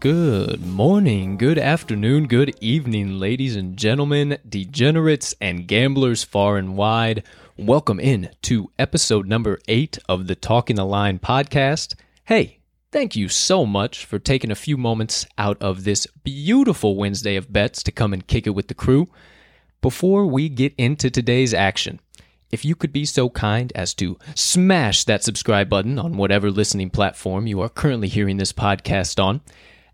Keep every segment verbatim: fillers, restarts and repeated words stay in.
Good morning, good afternoon, good evening, ladies and gentlemen, degenerates and gamblers far and wide. Welcome in to episode number eight of the Talking the Line podcast. Hey, thank you so much for taking a few moments out of this beautiful Wednesday of bets to come and kick it with the crew. Before we get into today's action, if you could be so kind as to smash that subscribe button on whatever listening platform you are currently hearing this podcast on,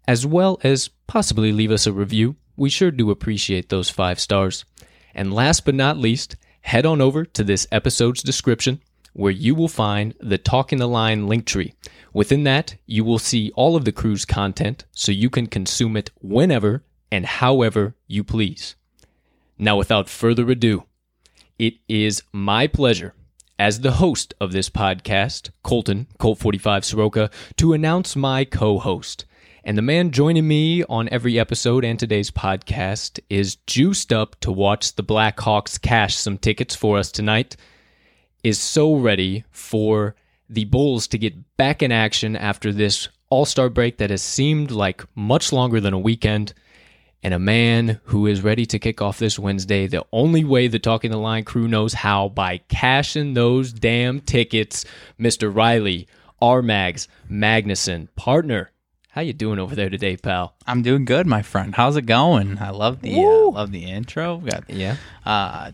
as well as possibly leave us a review. We sure do appreciate those five stars. And last but not least, head on over to this episode's description where you will find the Talking the Line Linktree. Within that, you will see all of the crew's content so you can consume it whenever and however you please. Now, without further ado, it is my pleasure as the host of this podcast, Colton, Colt forty-five Soroka, to announce my co-host. And the man joining me on every episode and today's podcast is juiced up to watch the Blackhawks cash some tickets for us tonight, is so ready for the Bulls to get back in action after this all-star break that has seemed like much longer than a weekend, and a man who is ready to kick off this Wednesday the only way the Talking the Line crew knows how, by cashing those damn tickets, Mister Riley, R-Mags, Magnuson, partner. How you doing over there today, pal? I'm doing good, my friend. How's it going? I love the uh, love the intro. We got yeah, uh,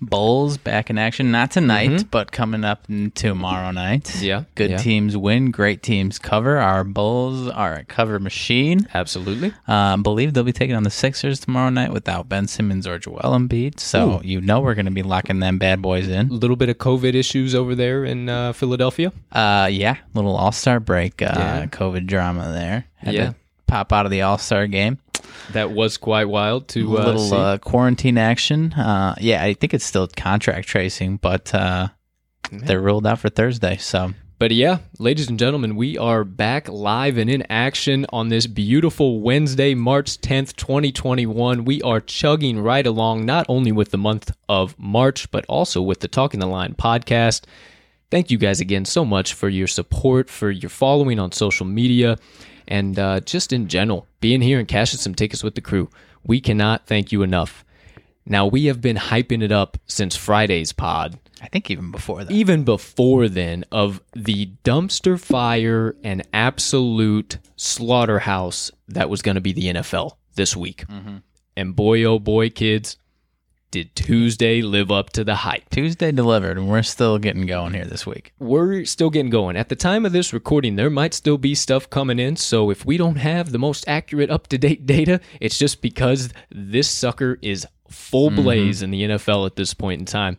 Bulls back in action. Not tonight, mm-hmm. but coming up tomorrow night. Yeah, good yeah. teams win, great teams cover. Our Bulls are a cover machine. Absolutely. I uh, believe they'll be taking on the Sixers tomorrow night without Ben Simmons or Joel Embiid. So Ooh. You know we're going to be locking them bad boys in. A little bit of COVID issues over there in uh, Philadelphia. Uh, yeah, little All Star break. Uh, yeah. COVID drama there. Had yeah, to pop out of the All Star game. That was quite wild to uh, little uh, quarantine action. Uh, yeah, I think it's still contract tracing, but uh, they're ruled out for Thursday. So, but yeah, ladies and gentlemen, we are back live and in action on this beautiful Wednesday, March tenth, twenty twenty-one. We are chugging right along, not only with the month of March, but also with the Talking the Line podcast. Thank you guys again so much for your support, for your following on social media. And uh, just in general, being here and cashing some tickets with the crew, we cannot thank you enough. Now, we have been hyping it up since Friday's pod. I think even before that. Even before then, of the dumpster fire and absolute slaughterhouse that was going to be the N F L this week. Mm-hmm. And boy, oh boy, kids, did Tuesday live up to the hype. Tuesday delivered, and we're still getting going here this week. We're still getting going. At the time of this recording, there might still be stuff coming in, so if we don't have the most accurate, up-to-date data, it's just because this sucker is full blaze mm-hmm. in the N F L at this point in time.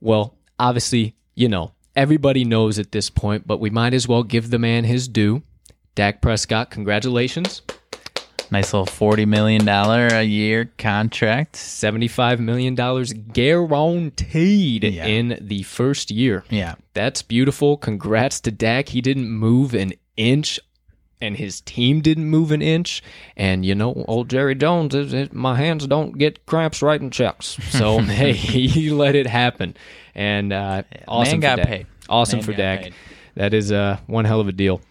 Well, obviously, you know, everybody knows at this point, but we might as well give the man his due. Dak Prescott, congratulations. Nice little forty million dollars a year contract. seventy-five million dollars guaranteed yeah. in the first year. Yeah. That's beautiful. Congrats to Dak. He didn't move an inch, and his team didn't move an inch. And, you know, old Jerry Jones, it, it, my hands don't get cramps writing checks. So, hey, he let it happen. And uh, yeah, awesome man got Dak. Paid. Awesome man for Dak. Paid. That is uh, one hell of a deal.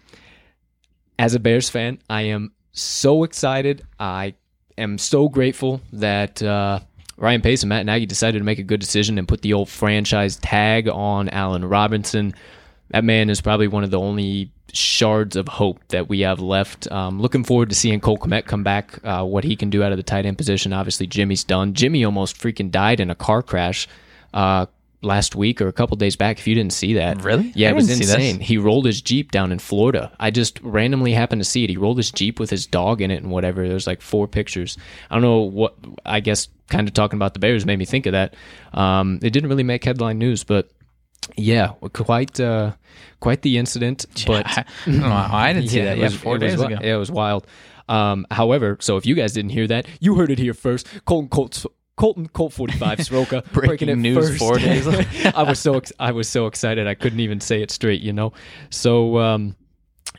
As a Bears fan, I am so excited. I am so grateful that uh, Ryan Pace and Matt Nagy decided to make a good decision and put the old franchise tag on Allen Robinson. That man is probably one of the only shards of hope that we have left. Um, looking forward to seeing Cole Kmet come back, uh, what he can do out of the tight end position. Obviously, Jimmy's done. Jimmy almost freaking died in a car crash. Uh, last week or a couple days back, if you didn't see that. Really? Yeah, I it was insane. He rolled his Jeep down in Florida. I just randomly happened to see it. He rolled his Jeep with his dog in it and whatever. There's like four pictures. I don't know what, I guess kind of talking about the Bears made me think of that. Um, it didn't really make headline news, but yeah, quite uh, quite the incident. But yeah, I, don't know, I didn't see yeah, that. It was, yeah, four it days was, ago. Yeah, it was wild. Um, however, so if you guys didn't hear that, you heard it here first. Colton Colts. Colton, Colt forty-five, Soroka, breaking, breaking it news first. Four days. I was so ex- I was so excited I couldn't even say it straight, you know. So um,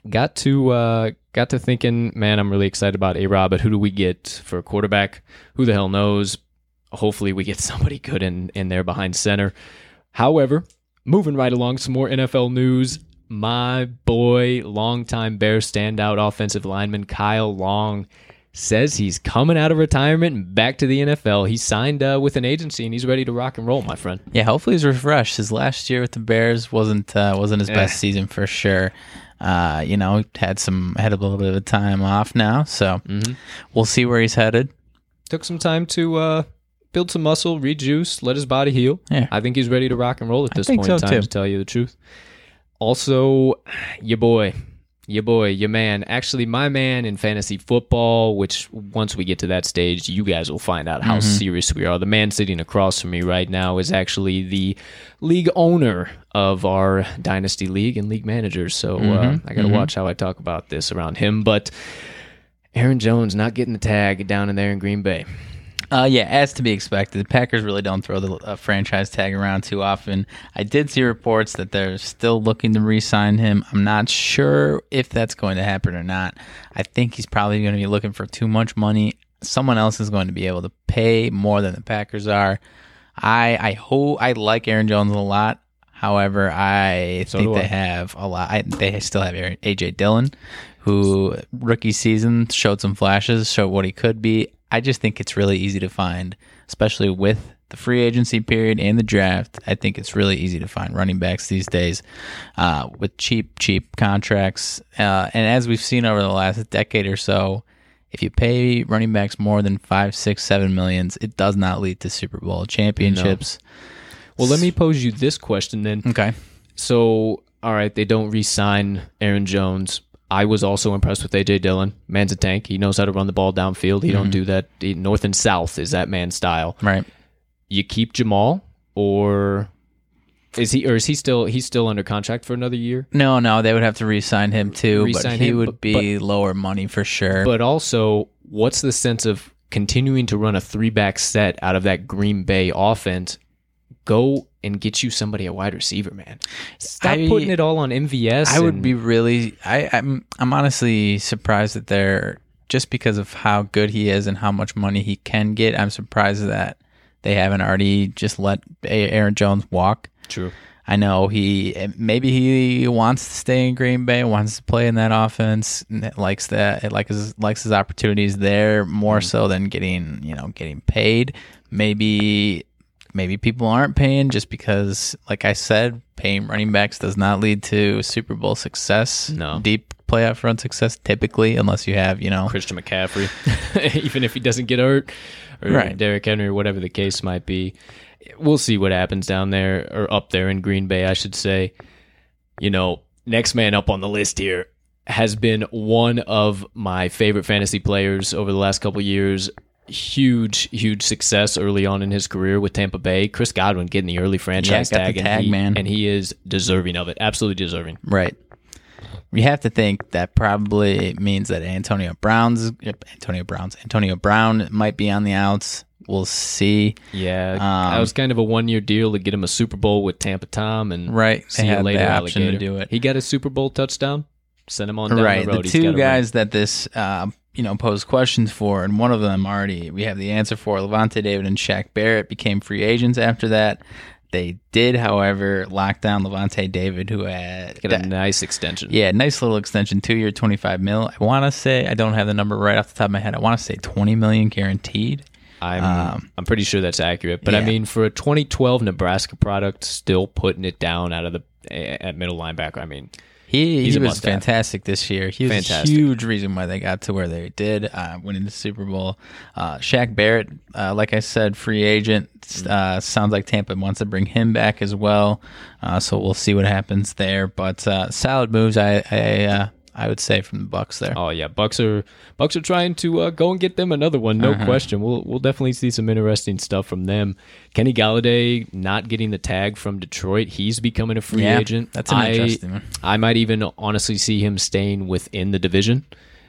got to uh, got to thinking, man, I'm really excited about A-Rob, but who do we get for a quarterback? Who the hell knows? Hopefully we get somebody good in in there behind center. However, moving right along, some more N F L news. My boy, longtime Bears standout offensive lineman Kyle Long says he's coming out of retirement and back to the N F L. He signed uh, with an agency and he's ready to rock and roll, my friend. Yeah, hopefully he's refreshed. His last year with the Bears wasn't uh, wasn't his eh. best season for sure. Uh, you know, had some had a little bit of a time off now, so mm-hmm. we'll see where he's headed. Took some time to uh, build some muscle, rejuice, let his body heal. Yeah. I think he's ready to rock and roll at this point so in time, too. To tell you the truth. Also, your boy. Your boy, your man, actually my man in fantasy football, which once we get to that stage, you guys will find out how mm-hmm. serious we are. The man sitting across from me right now is actually the league owner of our Dynasty League and league manager. So mm-hmm. uh, I got to mm-hmm. watch how I talk about this around him. But Aaron Jones not getting the tag down in there in Green Bay. Uh, yeah, as to be expected, the Packers really don't throw the uh, franchise tag around too often. I did see reports that they're still looking to re-sign him. I'm not sure if that's going to happen or not. I think he's probably going to be looking for too much money. Someone else is going to be able to pay more than the Packers are. I I hope I like Aaron Jones a lot. However, I so think they I. have a lot. I, they still have Aaron, A J. Dillon, who rookie season showed some flashes, showed what he could be. I just think it's really easy to find, especially with the free agency period and the draft. I think it's really easy to find running backs these days uh, with cheap, cheap contracts. Uh, and as we've seen over the last decade or so, if you pay running backs more than five, six, seven millions, it does not lead to Super Bowl championships. No. Well, let me pose you this question then. Okay. So, all right, they don't re-sign Aaron Jones. I was also impressed with A J. Dillon. Man's a tank. He knows how to run the ball downfield. He mm-hmm. don't do that. He, north and south is that man's style. Right. You keep Jamal, or is he? Or is he still? He's still under contract for another year. No, no, they would have to re-sign him too. Re-sign but he him, would but, be but, lower money for sure. But also, what's the sense of continuing to run a three-back set out of that Green Bay offense? Go and get you somebody a wide receiver, man. Stop I, putting it all on M V S. I and... would be really. I, I'm. I'm honestly surprised that they're just because of how good he is and how much money he can get. I'm surprised that they haven't already just let Aaron Jones walk. True. I know he. Maybe he wants to stay in Green Bay, wants to play in that offense, likes that. It likes his, likes his opportunities there more mm-hmm. so than getting you know getting paid. Maybe. Maybe people aren't paying just because, like I said, paying running backs does not lead to Super Bowl success. No. Deep playoff run success, typically, unless you have, you know. Christian McCaffrey, even if he doesn't get hurt. Or right. Derrick Henry, or whatever the case might be. We'll see what happens down there, or up there in Green Bay, I should say. You know, next man up on the list here has been one of my favorite fantasy players over the last couple of years. Huge, huge success early on in his career with Tampa Bay. Chris Godwin getting the early franchise yeah, tag, the tag and, he, man. and he is deserving of it. Absolutely deserving. Right. You have to think that probably means that Antonio Brown's Antonio Brown's Antonio Brown might be on the outs. We'll see. Yeah, um, that was kind of a one-year deal to get him a Super Bowl with Tampa Tom, and right, see you later, alligator. To do it. He got a Super Bowl touchdown. Send him on down right. the road. The two guys run. that this. Uh, you know, pose questions for, and one of them already we have the answer for. Lavonte David and Shaq Barrett became free agents after that. They did, however, lock down Lavonte David, who had Get a that, nice extension. Yeah, nice little extension, two-year, twenty-five mil. I want to say, I don't have the number right off the top of my head, I want to say twenty million guaranteed. I'm um, I'm pretty sure that's accurate, but yeah. I mean, for a twenty twelve Nebraska product, still putting it down out of the at middle linebacker, I mean... He, He's he was fantastic this year. He was fantastic. a huge reason why they got to where they did, uh, winning the Super Bowl. Uh, Shaq Barrett, uh, like I said, free agent. Uh, sounds like Tampa wants to bring him back as well. Uh, so we'll see what happens there. But uh, solid moves, I I, uh, I would say, from the Bucks there. Oh yeah, Bucks are Bucks are trying to uh, go and get them another one. No uh-huh. question. We'll we'll definitely see some interesting stuff from them. Kenny Golladay not getting the tag from Detroit. He's becoming a free yeah, agent. That's an I, interesting one. I might even honestly see him staying within the division.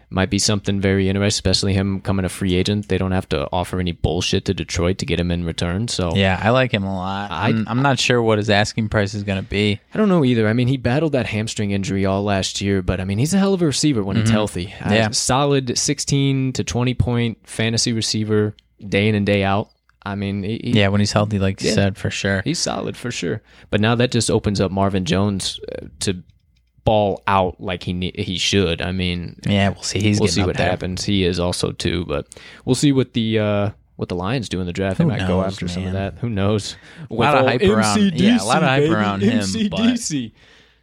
Might be something very interesting, especially him coming a free agent. They don't have to offer any bullshit to Detroit to get him in return. So yeah, I like him a lot. I, I'm, I'm not sure what his asking price is going to be. I don't know either. I mean, he battled that hamstring injury all last year, but I mean, he's a hell of a receiver when mm-hmm. he's healthy. Yeah. Solid sixteen to twenty point fantasy receiver day in and day out. I mean, he, yeah, when he's healthy, like yeah, you said, for sure. He's solid for sure. But now that just opens up Marvin Jones uh, to ball out like he he should. I mean, yeah, we'll see. He's we'll see what there. happens. He is also too, but we'll see what the uh, what the Lions do in the draft. They Who might knows, go after man. some of that. Who knows? A lot of hype around, M C D C, yeah, a lot of hype baby. around him. M C D C.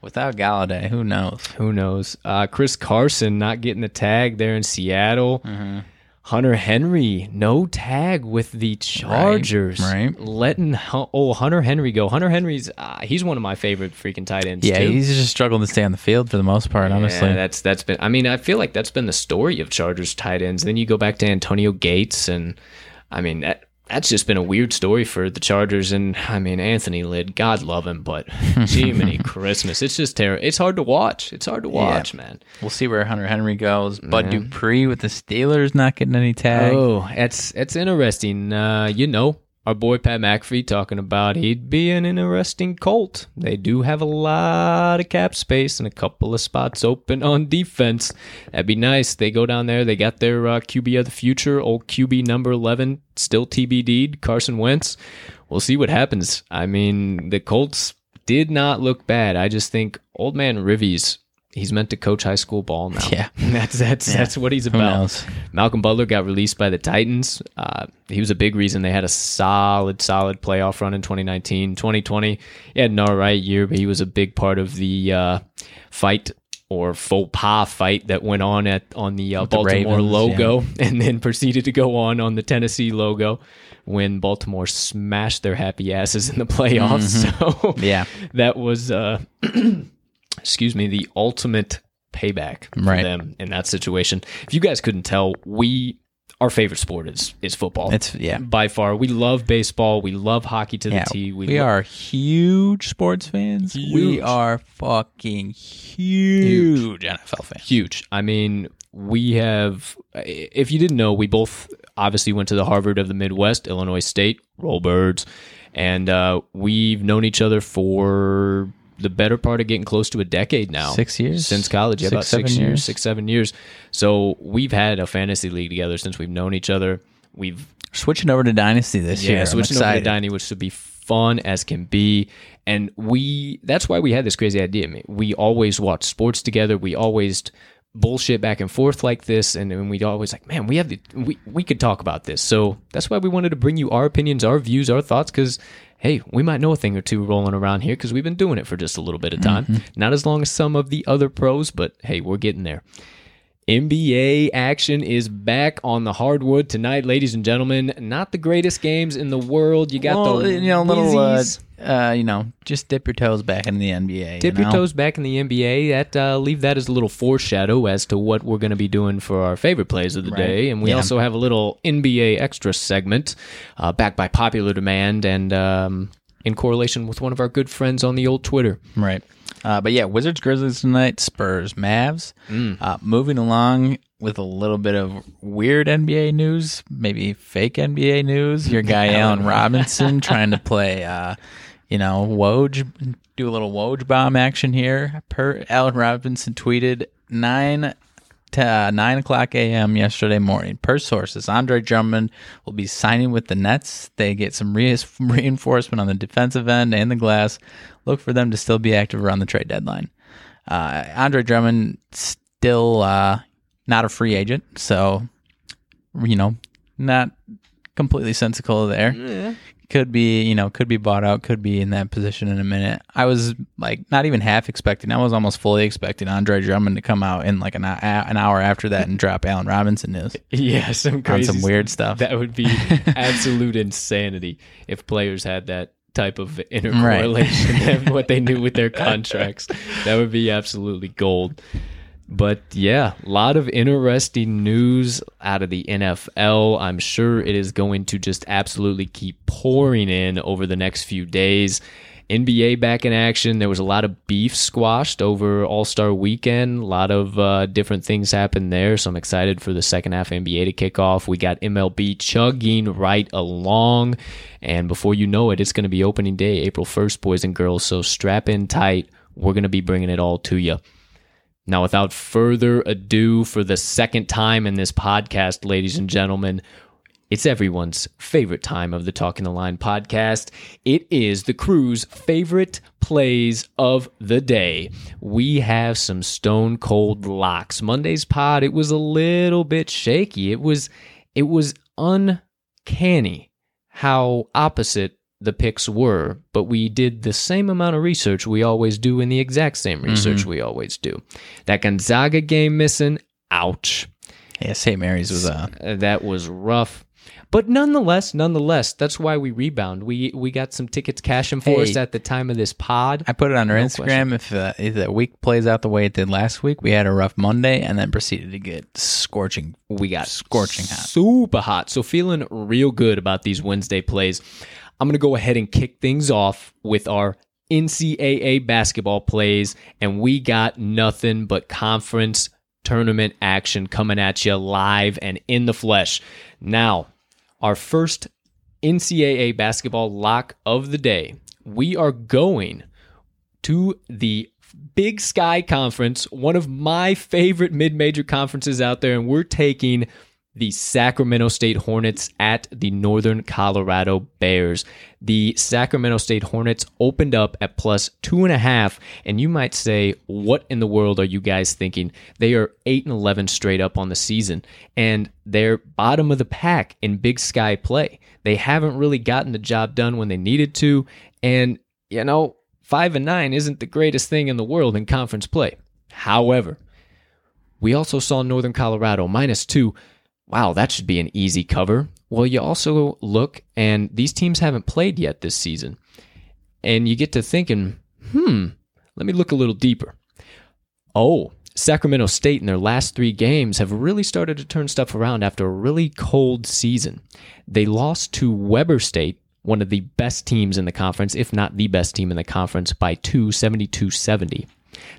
But without Golladay, who knows? Who knows? Uh, Chris Carson not getting the tag there in Seattle. Mm-hmm. Hunter Henry, no tag with the Chargers. Right, right. Letting oh Hunter Henry go. Hunter Henry's uh, he's one of my favorite freaking tight ends. Yeah, too. He's just struggling to stay on the field for the most part. Yeah, honestly, that's that's been. I mean, I feel like that's been the story of Chargers tight ends. Then you go back to Antonio Gates, and I mean that that's just been a weird story for the Chargers. And I mean Anthony Lidd, God love him, but gee, many Christmas. It's just terrible. It's hard to watch. It's hard to watch, yeah. man. We'll see where Hunter Henry goes. Bud man. Dupree with the Steelers not getting any tag. Oh, that's that's interesting. Uh, you know, our boy Pat McAfee talking about he'd be an interesting Colt. They do have a lot of cap space and a couple of spots open on defense. That'd be nice. They go down there. They got their uh, Q B of the future, old Q B number eleven. Still T B D'd, Carson Wentz. We'll see what happens. I mean, the Colts did not look bad. I just think old man Rivey's, he's meant to coach high school ball now. Yeah. That's that's yeah. that's what he's about. Malcolm Butler got released by the Titans. Uh, he was a big reason. They had a solid, solid playoff run in twenty nineteen. twenty twenty, he had an all right year, but he was a big part of the uh, fight or faux pas fight that went on at on the uh, Baltimore the Ravens, logo yeah. and then proceeded to go on on the Tennessee logo when Baltimore smashed their happy asses in the playoffs. Mm-hmm. So yeah, that was uh, excuse me, the ultimate payback for right. them in that situation. If you guys couldn't tell, we our favorite sport is is football. It's yeah, by far. We love baseball. We love hockey to yeah, the T. We, we lo- are huge sports fans. Huge. We are fucking huge. huge N F L fans. Huge. I mean, we have. If you didn't know, we both obviously went to the Harvard of the Midwest, Illinois State, Roll Birds, and uh, we've known each other for the better part of getting close to a decade now. Six years? Since college. Yeah, six, about six years, years, six, seven years. So we've had a fantasy league together since we've known each other. We've switching over to Dynasty this yeah, year. Yeah, switching over to Dynasty, which should be fun as can be. And we that's why we had this crazy idea. I mean, we always watch sports together. We always bullshit back and forth like this, and, and we'd always like, man, we have the we, we could talk about this. So that's why we wanted to bring you our opinions, our views, our thoughts, because hey, we might know a thing or two rolling around here because we've been doing it for just a little bit of time. Mm-hmm. Not as long as some of the other pros, but hey, we're getting there. N B A action is back on the hardwood tonight, ladies and gentlemen. Not the greatest games in the world. You got well, the you know, little, uh, uh, you know, just dip your toes back in the N B A. Dip you know? your toes back in the N B A. That uh, leave that as a little foreshadow as to what we're going to be doing for our favorite plays of the right. day. And we yeah. also have a little N B A extra segment, uh, backed by popular demand and um, in correlation with one of our good friends on the old Twitter. Right. Uh, but yeah, Wizards, Grizzlies tonight, Spurs, Mavs. Mm. Uh, moving along with a little bit of weird N B A news, maybe fake N B A news. Your guy Allen Robinson trying to play, uh, you know, Woj, do a little Woj bomb action here. Per Allen Robinson tweeted nine. To, uh, nine o'clock a.m. yesterday morning. Per sources, Andre Drummond will be signing with the Nets. They get some re- reinforcement on the defensive end and the glass. Look for them to still be active around the trade deadline. Uh, Andre Drummond still uh, not a free agent, so, you know, not completely sensical there. Yeah. could be, you know, could be bought out, could be in that position in a minute. I was like not even half expecting. I was almost fully expecting Andre Drummond to come out in like an, uh, an hour after that and drop Allen Robinson news. Yeah, some crazy on some weird stuff. That would be absolute insanity if players had that type of intercorrelation right. of what they knew with their contracts. That would be absolutely gold. But yeah, a lot of interesting news out of the N F L. I'm sure it is going to just absolutely keep pouring in over the next few days. N B A back in action. There was a lot of beef squashed over All-Star Weekend. A lot of uh, different things happened there. So I'm excited for the second half N B A to kick off. We got M L B chugging right along. And before you know it, it's going to be opening day, April first, boys and girls. So strap in tight. We're going to be bringing it all to you. Now, without further ado, for the second time in this podcast, ladies and gentlemen, it's everyone's favorite time of the Talking the Line podcast. It is the crew's favorite plays of the day. We have some stone cold locks. Monday's pod, it was a little bit shaky. It was, it was uncanny how opposite the picks were, but we did the same amount of research we always do in the exact same research mm-hmm. we always do. That Gonzaga game missing, ouch. Yeah, Saint Mary's was uh that was rough. But nonetheless, nonetheless, that's why we rebound. We we got some tickets cashing for hey, us at the time of this pod. I put it on our no Instagram. Question. If uh, if that week plays out the way it did last week, we had a rough Monday and then proceeded to get scorching. We got scorching hot, super hot. So feeling real good about these Wednesday plays. I'm going to go ahead and kick things off with our N C A A basketball plays, and we got nothing but conference tournament action coming at you live and in the flesh. Now, our first N C A A basketball lock of the day, we are going to the Big Sky Conference, one of my favorite mid-major conferences out there, and we're taking the Sacramento State Hornets at the Northern Colorado Bears. The Sacramento State Hornets opened up at plus two and a half, and you might say, what in the world are you guys thinking? They are eight and eleven straight up on the season, and they're bottom of the pack in Big Sky play. They haven't really gotten the job done when they needed to, and, you know, five and nine isn't the greatest thing in the world in conference play. However, we also saw Northern Colorado minus two. Wow, that should be an easy cover. Well, you also look, and these teams haven't played yet this season. And you get to thinking, hmm, let me look a little deeper. Oh, Sacramento State in their last three games have really started to turn stuff around after a really cold season. They lost to Weber State, one of the best teams in the conference, if not the best team in the conference, by two, seventy-two seventy.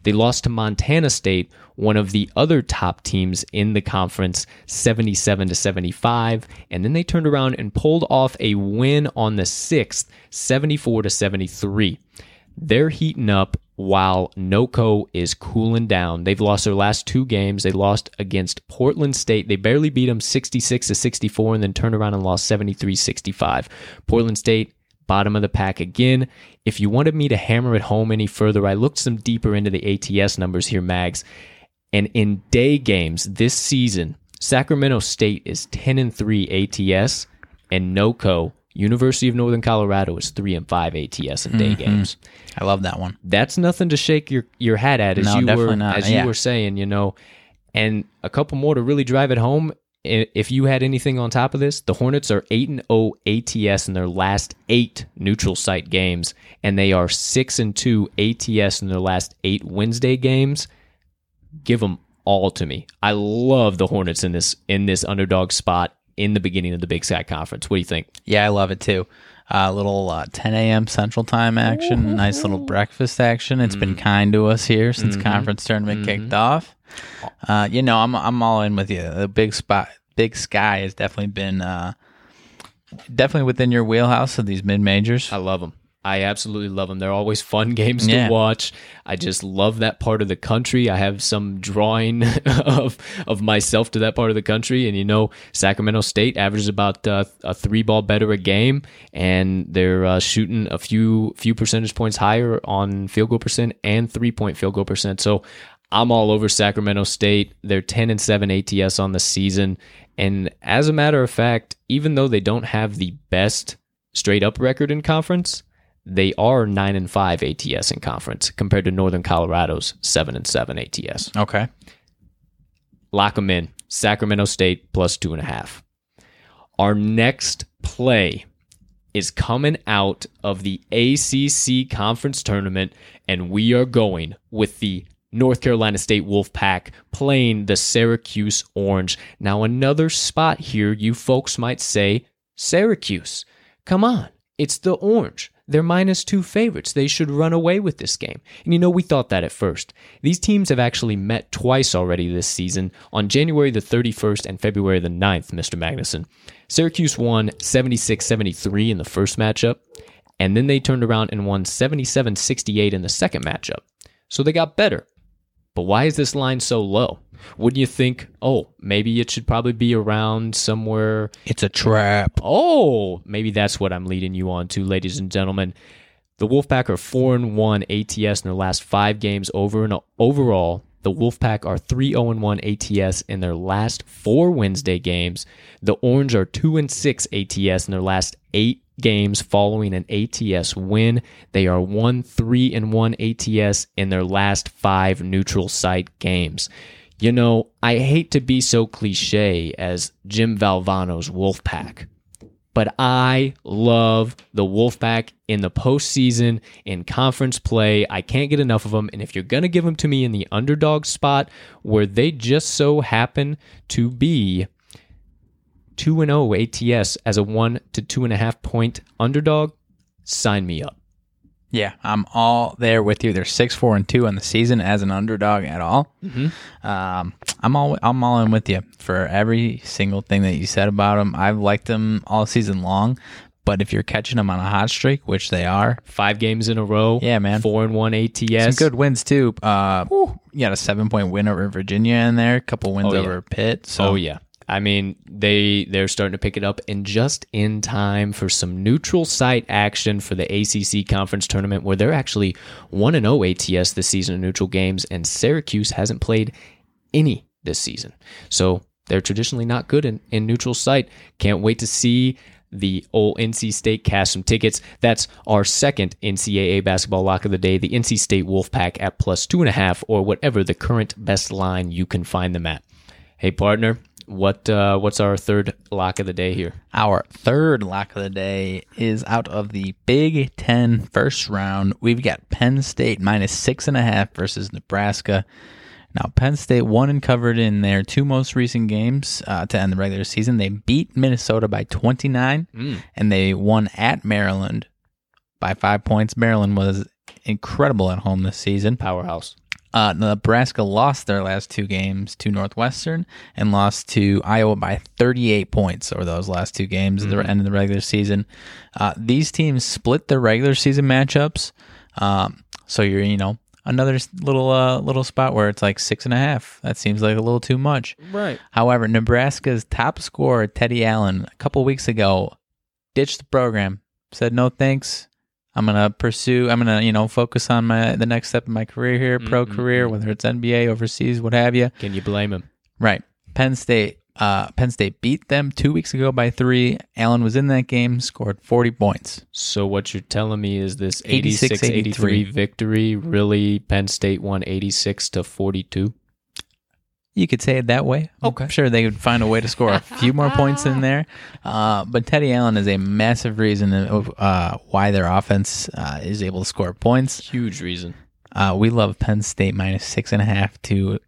They lost to Montana State, one of the other top teams in the conference, seventy-seven to seventy-five, and then they turned around and pulled off a win on the sixth, seventy-four to seventy-three. They're heating up while NoCo is cooling down. They've lost their last two games. They lost against Portland State. They barely beat them sixty-six to sixty-four and then turned around and lost seventy-three sixty-five. Portland State, bottom of the pack again. If you wanted me to hammer it home any further, I looked some deeper into the A T S numbers here, Mags. And in day games this season, Sacramento State is ten and three A T S, and NoCo, University of Northern Colorado, is three and five A T S in day mm-hmm. games. I love that one. That's nothing to shake your, your hat at, as, no, you, were, as yeah. you were saying, you know. And a couple more to really drive it home. If you had anything on top of this, the Hornets are eight and oh A T S in their last eight neutral site games, and they are six and two A T S in their last eight Wednesday games. Give them all to me. I love the Hornets in this in this underdog spot in the beginning of the Big Sky Conference. What do you think? Yeah, I love it too. A uh, little uh, ten a.m. Central Time action, mm-hmm. nice little breakfast action. It's mm-hmm. been kind to us here since mm-hmm. conference tournament mm-hmm. kicked off. Uh, you know, I'm I'm all in with you. The big spot, Big Sky has definitely been uh, definitely within your wheelhouse of these mid majors. I love them. I absolutely love them. They're always fun games to yeah. watch. I just love that part of the country. I have some drawing of of myself to that part of the country. And, you know, Sacramento State averages about uh, a three-ball better a game, and they're uh, shooting a few few percentage points higher on field goal percent and three-point field goal percent. So I'm all over Sacramento State. They're ten and seven A T S on the season. And as a matter of fact, even though they don't have the best straight up record in conference, they are nine and five A T S in conference compared to Northern Colorado's seven and seven A T S. Okay. Lock them in. Sacramento State plus two and a half. Our next play is coming out of the A C C conference tournament, and we are going with the North Carolina State Wolfpack playing the Syracuse Orange. Now, another spot here, you folks might say, Syracuse, come on, it's the Orange. They're minus two favorites. They should run away with this game. And you know, we thought that at first. These teams have actually met twice already this season, on January the thirty-first and February the ninth, Mister Magnuson. Syracuse won seventy-six seventy-three in the first matchup, and then they turned around and won seventy-seven sixty-eight in the second matchup. So they got better. But why is this line so low? Wouldn't you think, oh, maybe it should probably be around somewhere? It's a trap. Oh, maybe that's what I'm leading you on to, ladies and gentlemen. The Wolfpack are four and one A T S in their last five games over and overall. The Wolfpack are three oh one A T S in their last four Wednesday games. The Orange are two and six A T S in their last eight games following an A T S win. They are one three one A T S in their last five neutral site games. You know, I hate to be so cliche as Jim Valvano's Wolfpack, but I love the Wolfpack in the postseason, in conference play. I can't get enough of them, and if you're going to give them to me in the underdog spot where they just so happen to be two and oh A T S as a one to two point five point underdog, sign me up. Yeah, I'm all there with you. They're six four and two on the season as an underdog at all. Mm-hmm. Um, I'm all I'm all in with you for every single thing that you said about them. I've liked them all season long, but if you're catching them on a hot streak, which they are. Five games in a row. Yeah, man. four and one A T S. Some good wins, too. Uh, you got a seven-point win over Virginia in there, a couple wins oh, yeah. over Pitt. So. Oh, yeah. I mean, they, they're starting to pick it up, and just in time for some neutral site action for the A C C Conference Tournament, where they're actually one and oh A T S this season in neutral games, and Syracuse hasn't played any this season. So they're traditionally not good in, in neutral site. Can't wait to see the old N C State cash some tickets. That's our second N C double A basketball lock of the day, the N C State Wolfpack at plus two and a half, or whatever the current best line you can find them at. Hey, partner. What uh, what's our third lock of the day here? Our third lock of the day is out of the Big Ten first round. We've got Penn State minus six and a half versus Nebraska. Now, Penn State won and covered in their two most recent games uh, to end the regular season. They beat Minnesota by twenty-nine, mm. and they won at Maryland by five points. Maryland was incredible at home this season. Powerhouse. Uh, Nebraska lost their last two games to Northwestern and lost to Iowa by thirty-eight points over those last two games mm-hmm. at the end of the regular season. Uh, these teams split their regular season matchups, um, so you're you know another little uh, little spot where it's like six and a half. That seems like a little too much. Right. However, Nebraska's top scorer Teddy Allen a couple weeks ago ditched the program, said no thanks. I'm going to pursue, I'm going to, you know, focus on my the next step in my career here, mm-hmm. pro career, whether it's N B A, overseas, what have you. Can you blame him? Right. Penn State uh, Penn State beat them two weeks ago by three. Allen was in that game, scored forty points. So what you're telling me is this eighty-six eighty-three victory, really Penn State won eighty-six to forty-two? You could say it that way. Okay. I'm sure they would find a way to score a few more points in there. Uh, but Teddy Allen is a massive reason uh, why their offense uh, is able to score points. Huge reason. Uh, we love Penn State minus six and a half to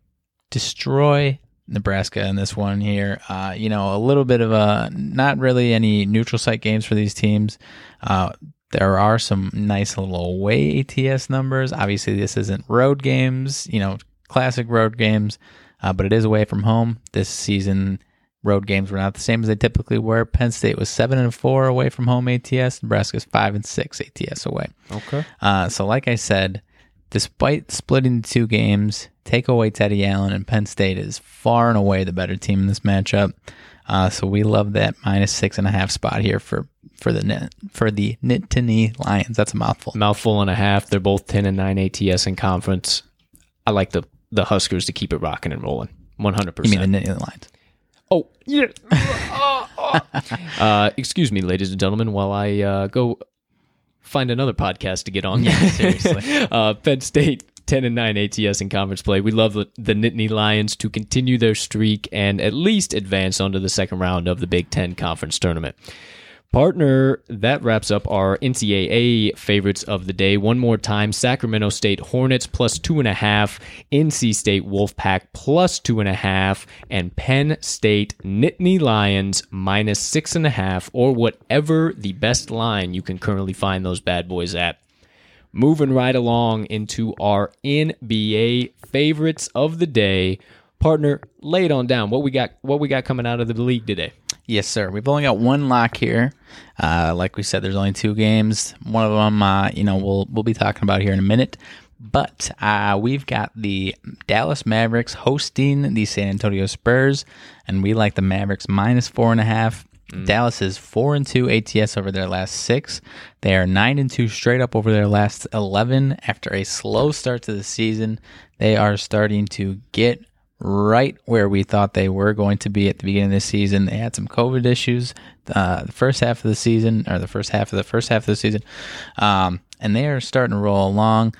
destroy Nebraska in this one here. Uh, you know, a little bit of a, not really any neutral site games for these teams. Uh, there are some nice little away A T S numbers. Obviously, this isn't road games, you know, classic road games. Uh, but it is away from home. This season, road games were not the same as they typically were. Penn State was seven and four away from home A T S. Nebraska's five and six A T S away. Okay. Uh, so, like I said, despite splitting the two games, take away Teddy Allen, and Penn State is far and away the better team in this matchup. Uh, so we love that minus six and a half spot here for for the for the Nittany Lions. That's a mouthful. Mouthful and a half. They're both ten and nine A T S in conference. I like the. the Huskers to keep it rocking and rolling, one hundred percent. You mean the Nittany Lions? Oh, yeah. uh, excuse me, ladies and gentlemen, while I uh, go find another podcast to get on. Yeah, seriously. uh, Penn State, ten and nine A T S in conference play. We love the, the Nittany Lions to continue their streak and at least advance onto the second round of the Big Ten Conference Tournament. Partner, that wraps up our N C double A favorites of the day. One more time, Sacramento State Hornets plus two and a half, N C State Wolfpack plus two and a half, and Penn State Nittany Lions minus six and a half, or whatever the best line you can currently find those bad boys at. Moving right along into our N B A favorites of the day. Partner, lay it on down. What we got? What we got coming out of the league today? Yes, sir. We've only got one lock here. Uh, like we said, there's only two games. One of them, uh, you know, we'll we'll be talking about here in a minute. But uh, we've got the Dallas Mavericks hosting the San Antonio Spurs, and we like the Mavericks minus four and a half. Mm. Dallas is four and two A T S over their last six. They are nine and two straight up over their last eleven. After a slow start to the season, they are starting to get right where we thought they were going to be at the beginning of the season. They had some COVID issues uh, the first half of the season, or the first half of the first half of the season, um, and they are starting to roll along.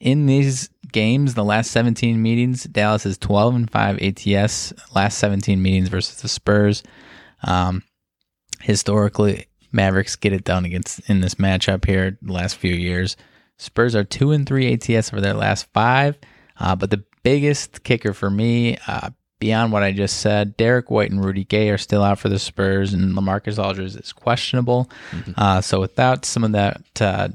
In these games, the last seventeen meetings, Dallas is twelve and five A T S, last seventeen meetings versus the Spurs. Um, historically, Mavericks get it done against in this matchup here the last few years. Spurs are two and three A T S over their last five, uh, but the biggest kicker for me, uh, beyond what I just said, Derek White and Rudy Gay are still out for the Spurs, and LaMarcus Aldridge is questionable. Mm-hmm. Uh, so without some of that, uh,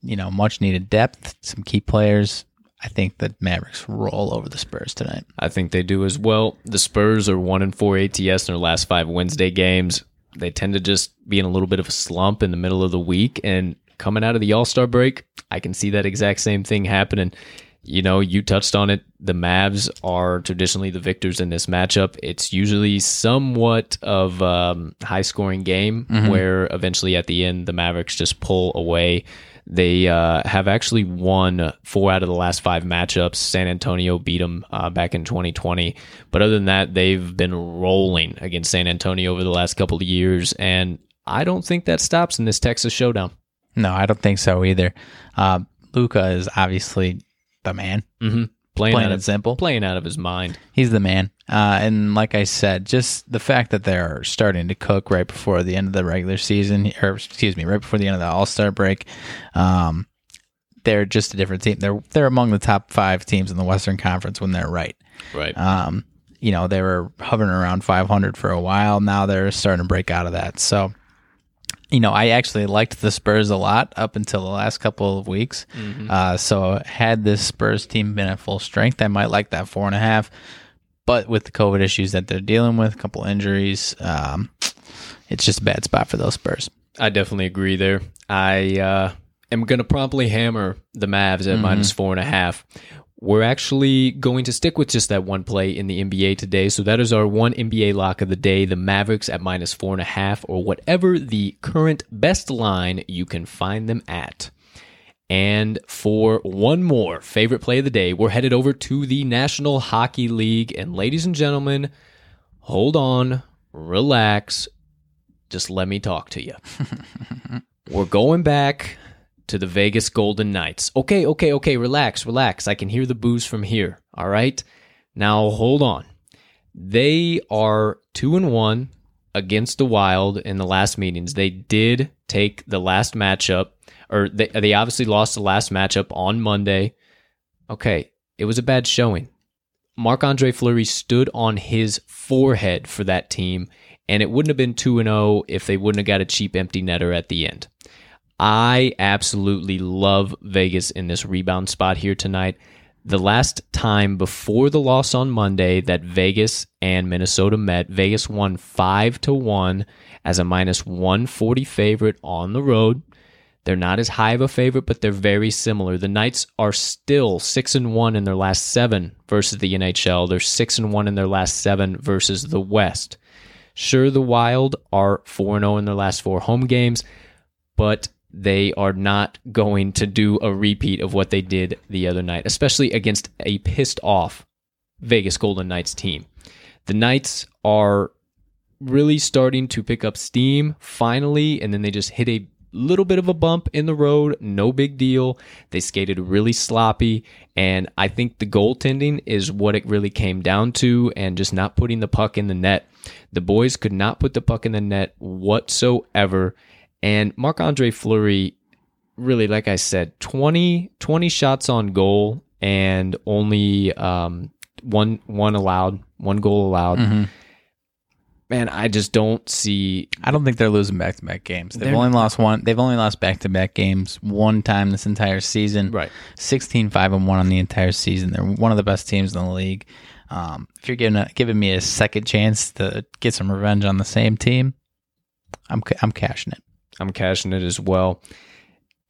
you know, much-needed depth, some key players, I think the Mavericks roll over the Spurs tonight. I think they do as well. The Spurs are one and four A T S in their last five Wednesday games. They tend to just be in a little bit of a slump in the middle of the week, and coming out of the All-Star break, I can see that exact same thing happening. You know, you touched on it. The Mavs are traditionally the victors in this matchup. It's usually somewhat of a high-scoring game, mm-hmm. where eventually at the end, the Mavericks just pull away. They uh, have actually won four out of the last five matchups. San Antonio beat them uh, back in twenty twenty. But other than that, they've been rolling against San Antonio over the last couple of years. And I don't think that stops in this Texas showdown. No, I don't think so either. Uh, Luka is obviously the man. Mm-hmm. Playing, Plain out of, and simple. Playing out of his mind. He's the man. Uh, and like I said, just the fact that they're starting to cook right before the end of the regular season, or excuse me, right before the end of the All-Star break, um, they're just a different team. They're they're among the top five teams in the Western Conference when they're right. Right. Um, you know, they were hovering around five hundred for a while. Now they're starting to break out of that. So, you know, I actually liked the Spurs a lot up until the last couple of weeks. Mm-hmm. Uh, so had this Spurs team been at full strength, I might like that four and a half. But with the COVID issues that they're dealing with, a couple injuries, um, it's just a bad spot for those Spurs. I definitely agree there. I uh, am going to promptly hammer the Mavs at mm-hmm. minus four and a half. We're actually going to stick with just that one play in the N B A today. So that is our one N B A lock of the day, the Mavericks at minus four and a half, or whatever the current best line you can find them at. And for one more favorite play of the day, we're headed over to the National Hockey League. And ladies and gentlemen, hold on, relax, just let me talk to you. We're going back to the Vegas Golden Knights. Okay, okay, okay, relax, relax. I can hear the boos from here, all right? Now, hold on. They are two and one against the Wild in the last meetings. They did take the last matchup, or they, they obviously lost the last matchup on Monday. Okay, it was a bad showing. Marc-Andre Fleury stood on his forehead for that team, and it wouldn't have been two and oh if they wouldn't have got a cheap empty netter at the end. I absolutely love Vegas in this rebound spot here tonight. The last time before the loss on Monday that Vegas and Minnesota met, Vegas won five to one as a minus one forty favorite on the road. They're not as high of a favorite, but they're very similar. The Knights are still six and one in their last seven versus the N H L. They're six and one in their last seven versus the West. Sure, the Wild are four and oh in their last four home games, but they are not going to do a repeat of what they did the other night, especially against a pissed-off Vegas Golden Knights team. The Knights are really starting to pick up steam finally, and then they just hit a little bit of a bump in the road. No big deal. They skated really sloppy, and I think the goaltending is what it really came down to, and just not putting the puck in the net. The boys could not put the puck in the net whatsoever, and Marc-Andre Fleury, really, like I said, twenty, twenty shots on goal and only um, one one allowed, one goal allowed. Mm-hmm. Man, I just don't see. I don't think they're losing back-to-back games. They've only lost one. They've only lost back-to-back games one time this entire season. Right, sixteen five and one on the entire season. They're one of the best teams in the league. Um, if you're giving a, giving me a second chance to get some revenge on the same team, I'm I'm cashing it. I'm cashing it as well.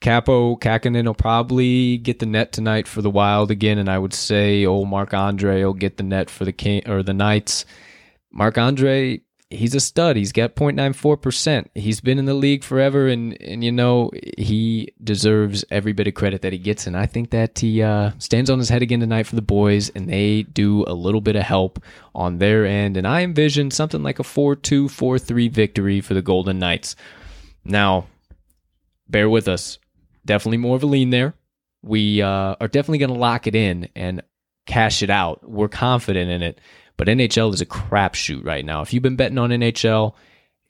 Capo Kakinen will probably get the net tonight for the Wild again, and I would say old Marc-Andre will get the net for the King or the Knights. Marc-Andre, he's a stud. He's got zero point nine four percent. He's been in the league forever, and, and you know, he deserves every bit of credit that he gets, and I think that he uh, stands on his head again tonight for the boys, and they do a little bit of help on their end, and I envision something like a four two, four three victory for the Golden Knights. Now, bear with us. Definitely more of a lean there. We uh, are definitely going to lock it in and cash it out. We're confident in it. But N H L is a crapshoot right now. If you've been betting on N H L,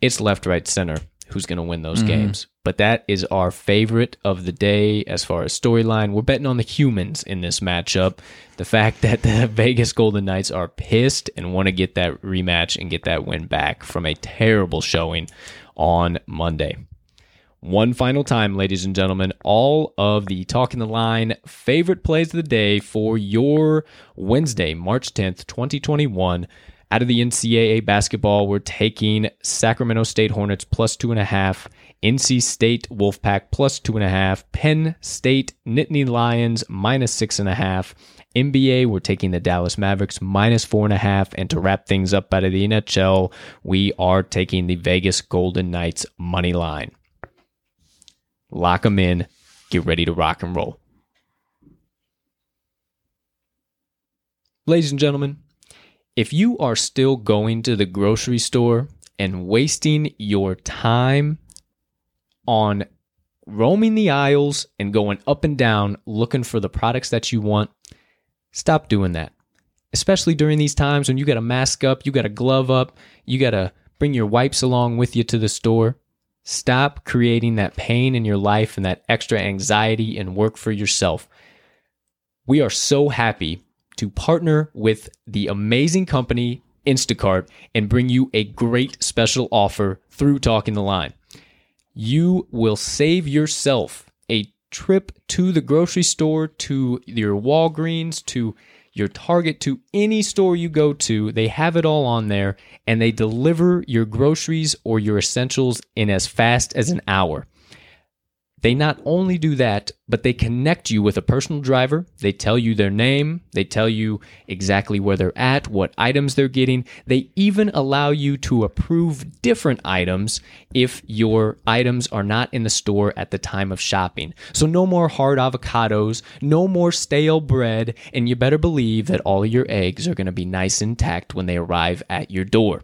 it's left, right, center who's going to win those mm-hmm. games. But that is our favorite of the day as far as storyline. We're betting on the humans in this matchup. The fact that the Vegas Golden Knights are pissed and want to get that rematch and get that win back from a terrible showing on Monday. One final time, ladies and gentlemen, all of the Talking the Line favorite plays of the day for your Wednesday, March tenth, twenty twenty-one. Out of the N C double A basketball, we're taking Sacramento State Hornets plus two and a half, N C State Wolfpack plus two and a half, Penn State Nittany Lions minus six and a half, N B A, we're taking the Dallas Mavericks minus four and a half, and to wrap things up out of the N H L, we are taking the Vegas Golden Knights money line. Lock them in. Get ready to rock and roll. Ladies and gentlemen, if you are still going to the grocery store and wasting your time on roaming the aisles and going up and down looking for the products that you want, stop doing that. Especially during these times when you got to mask up, you got to glove up, you got to bring your wipes along with you to the store. Stop creating that pain in your life and that extra anxiety, and work for yourself. We are so happy to partner with the amazing company Instacart and bring you a great special offer through Talking the Line. You will save yourself a trip to the grocery store, to your Walgreens, to your Target, to any store you go to. They have it all on there, and they deliver your groceries or your essentials in as fast as an hour. They not only do that, but they connect you with a personal driver. They tell you their name. They tell you exactly where they're at, what items they're getting. They even allow you to approve different items if your items are not in the store at the time of shopping. So no more hard avocados, no more stale bread, and you better believe that all of your eggs are going to be nice and intact when they arrive at your door.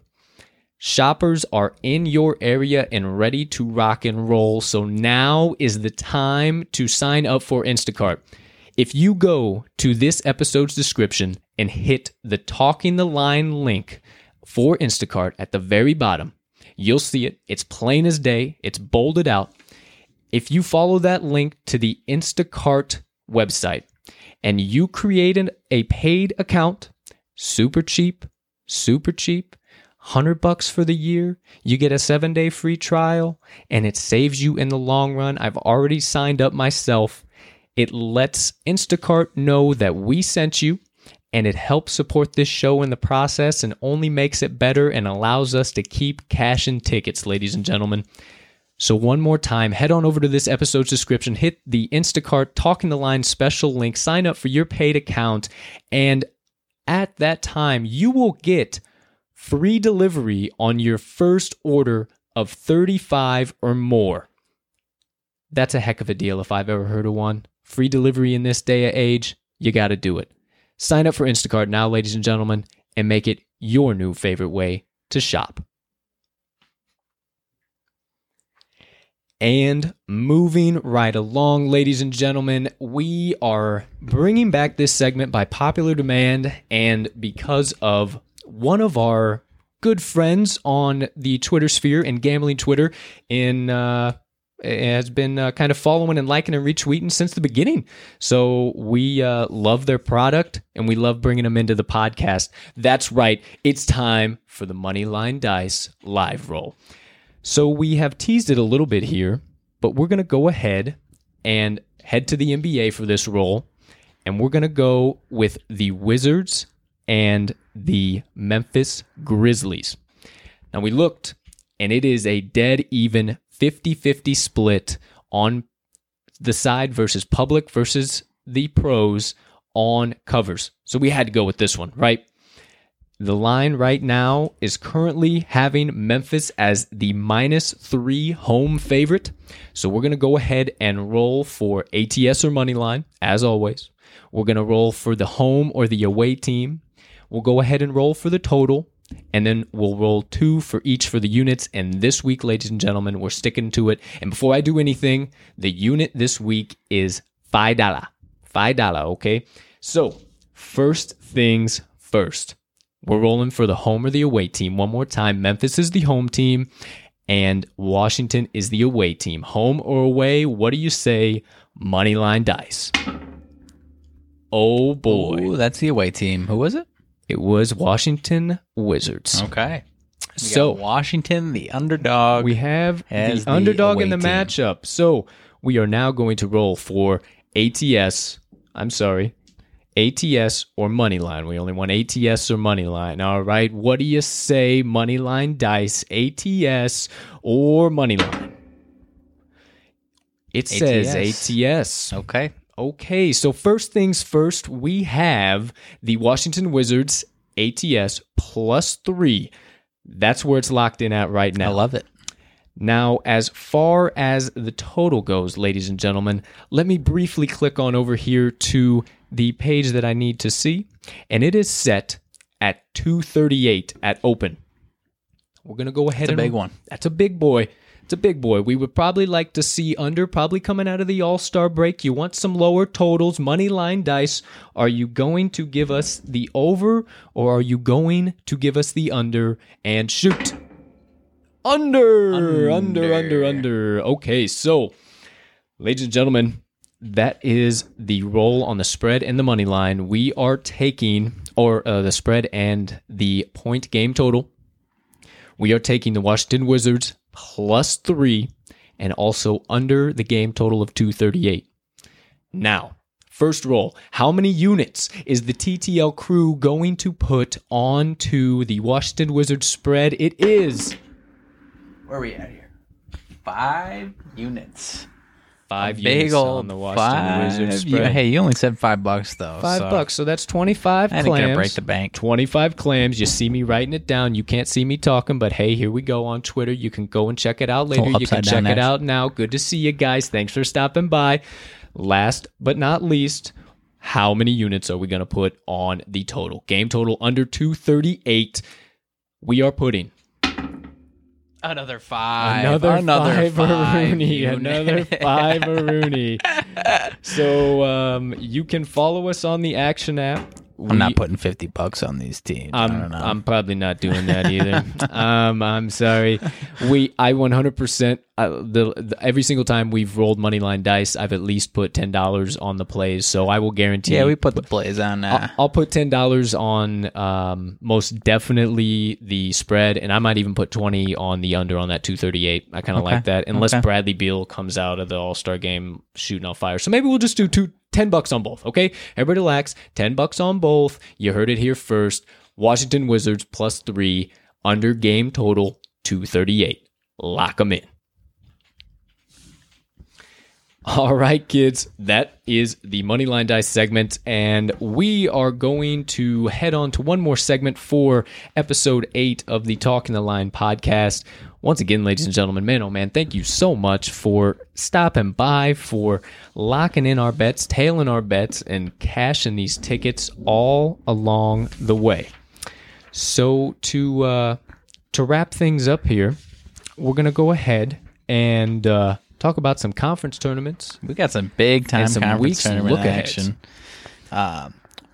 Shoppers are in your area and ready to rock and roll, so now is the time to sign up for Instacart. If you go to this episode's description and hit the Talking the Line link for Instacart at the very bottom, you'll see it. It's plain as day. It's bolded out. If you follow that link to the Instacart website and you create an, a paid account, super cheap, super cheap, one hundred bucks for the year, you get a seven day free trial, and it saves you in the long run. I've already signed up myself. It lets Instacart know that we sent you, and it helps support this show in the process and only makes it better and allows us to keep cashing tickets, ladies and gentlemen. So one more time, head on over to this episode's description, hit the Instacart Talking the Line special link, sign up for your paid account, and at that time, you will get free delivery on your first order of thirty-five dollars or more. That's a heck of a deal if I've ever heard of one. Free delivery in this day and age, you got to do it. Sign up for Instacart now, ladies and gentlemen, and make it your new favorite way to shop. And moving right along, ladies and gentlemen, we are bringing back this segment by popular demand and because of one of our good friends on the Twitter sphere and gambling Twitter in uh, has been uh, kind of following and liking and retweeting since the beginning. So we uh, love their product and we love bringing them into the podcast. That's right. It's time for the Moneyline Dice live roll. So we have teased it a little bit here, but we're going to go ahead and head to the N B A for this roll, and we're going to go with the Wizards and the Memphis Grizzlies. Now, we looked, and it is a dead even fifty-fifty split on the side versus public versus the pros on covers. So we had to go with this one, right? The line right now is currently having Memphis as the minus three home favorite. So we're going to go ahead and roll for A T S or money line, as always. We're going to roll for the home or the away team. We'll go ahead and roll for the total, and then we'll roll two for each for the units. And this week, ladies and gentlemen, we're sticking to it. And before I do anything, the unit this week is five dollars. five dollars, okay? So first things first. We're rolling for the home or the away team. One more time, Memphis is the home team, and Washington is the away team. Home or away, what do you say? Moneyline Dice. Oh, boy. Ooh, that's the away team. Who was it? It was Washington Wizards. Okay. We so Washington, the underdog. We have the underdog the in the team. matchup. So we are now going to roll for A T S. I'm sorry. A T S or Moneyline. We only want A T S or Moneyline. All right. What do you say, Moneyline Dice, A T S or Moneyline? It says A T S. Okay. Okay. So first things first, we have the Washington Wizards A T S plus three. That's where it's locked in at right now. I love it. Now, as far as the total goes, ladies and gentlemen, let me briefly click on over here to the page that I need to see, and it is set at two thirty-eight at open. We're going to go ahead and... That's a big one. That's a big boy. It's a big boy. We would probably like to see under, probably coming out of the All-Star break. You want some lower totals, money line dice. Are you going to give us the over, or are you going to give us the under? And shoot... Under, under, under, under, under. Okay, so, ladies and gentlemen, that is the roll on the spread and the money line. We are taking, or uh, the spread and the point game total. We are taking the Washington Wizards plus three and also under the game total of two thirty-eight. Now, first roll, how many units is the T T L crew going to put onto the Washington Wizards spread? It is... Where are we at here? Five units. Five a units on the Washington Wizards spread. You, hey, you only said five bucks, though. Five so. bucks, so that's twenty-five I clams. I ain't gonna break the bank. twenty-five clams. You see me writing it down. You can't see me talking, but hey, here we go on Twitter. You can go and check it out later. You can check next. it out now. Good to see you guys. Thanks for stopping by. Last but not least, how many units are we going to put on the total? Game total under two thirty-eight. We are putting... Another five. Another, another five-a-rooney. Another five-a-rooney. So um, you can follow us on the Action app. We, I'm not putting fifty bucks on these teams. I'm, I don't know. I'm probably not doing that either. um, I'm sorry. We, I one hundred percent, I, the, the, every single time we've rolled Moneyline Dice, I've at least put ten dollars on the plays. So I will guarantee. Yeah, we put the plays on that. I'll, I'll put ten dollars on um, most definitely the spread, and I might even put twenty on the under on that two thirty-eight. I kind of okay. like that, unless okay. Bradley Beal comes out of the All-Star game shooting on fire. So maybe we'll just do two. ten bucks on both, okay? Everybody relax. ten bucks on both. You heard it here first. Washington Wizards plus three, under game total two thirty-eight. Lock them in. All right, kids. That is the Moneyline Dice segment, and we are going to head on to one more segment for episode eight of the Talking the Line podcast. Once again, ladies and gentlemen, man, oh man, thank you so much for stopping by, for locking in our bets, tailing our bets, and cashing these tickets all along the way. So to uh, to wrap things up here, we're going to go ahead and... Uh, talk about some conference tournaments. We got some big time some conference tournament look action. Uh,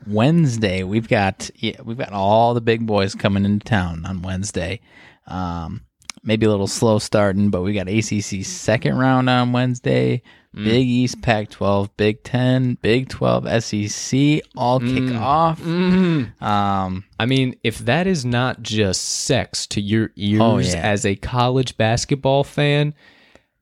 Wednesday, we've got yeah, we've got all the big boys coming into town on Wednesday. Um, maybe a little slow starting, but we got A C C second round on Wednesday. Mm. Big East, Pac twelve, Big ten, Big twelve, S E C, all kick mm. off. Mm. Um, I mean, if that is not just sex to your ears oh, yeah. as a college basketball fan,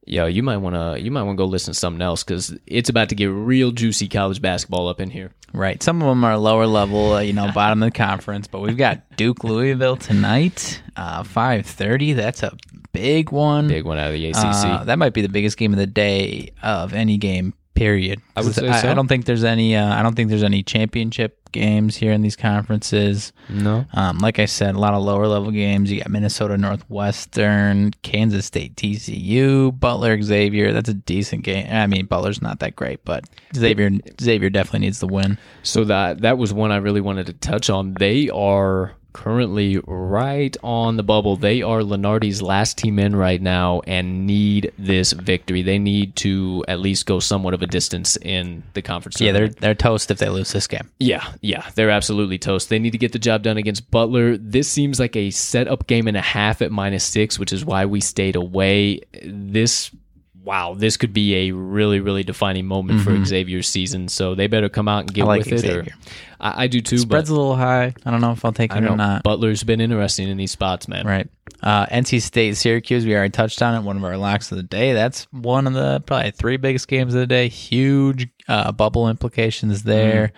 yo, you might want to you might want to go listen to something else, because it's about to get real juicy college basketball up in here. Right. Some of them are lower level, you know, bottom of the conference, but we've got Duke Louisville tonight, uh, five thirty. That's a big one. Big one out of the A C C. Uh, that might be the biggest game of the day of any game, period. I would say I, so. I don't think there's any. Uh, I don't think there's any championship games here in these conferences. No. Um, like I said, a lot of lower level games. You got Minnesota, Northwestern, Kansas State, T C U, Butler, Xavier. That's a decent game. I mean, Butler's not that great, but Xavier Xavier definitely needs the win. So that that was one I really wanted to touch on. They are currently right on the bubble. They are Lunardi's last team in right now and need this victory. They need to at least go somewhat of a distance in the conference tournament. Yeah, they're they're toast if they lose this game. Yeah, yeah, they're absolutely toast. They need to get the job done against Butler. This seems like a setup game and a half at minus six, which is why we stayed away. This, wow, this could be a really, really defining moment mm-hmm. for Xavier's season. So they better come out and get like with Xavier. it. Or, I, I do too. Spread's but a little high. I don't know if I'll take it or not. Butler's been interesting in these spots, man. Right. Uh, N C State, Syracuse, we already touched on it. One of our locks of the day. That's one of the probably three biggest games of the day. Huge uh, bubble implications there.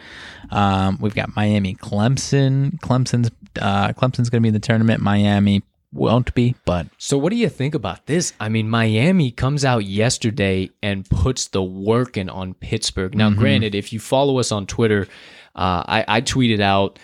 Mm-hmm. Um, we've got Miami, Clemson. Clemson's uh, Clemson's going to be in the tournament. Miami won't be, but so what do you think about this? I mean, Miami comes out yesterday and puts the work in on Pittsburgh. Now, mm-hmm. granted, if you follow us on Twitter, uh, I, I tweeted out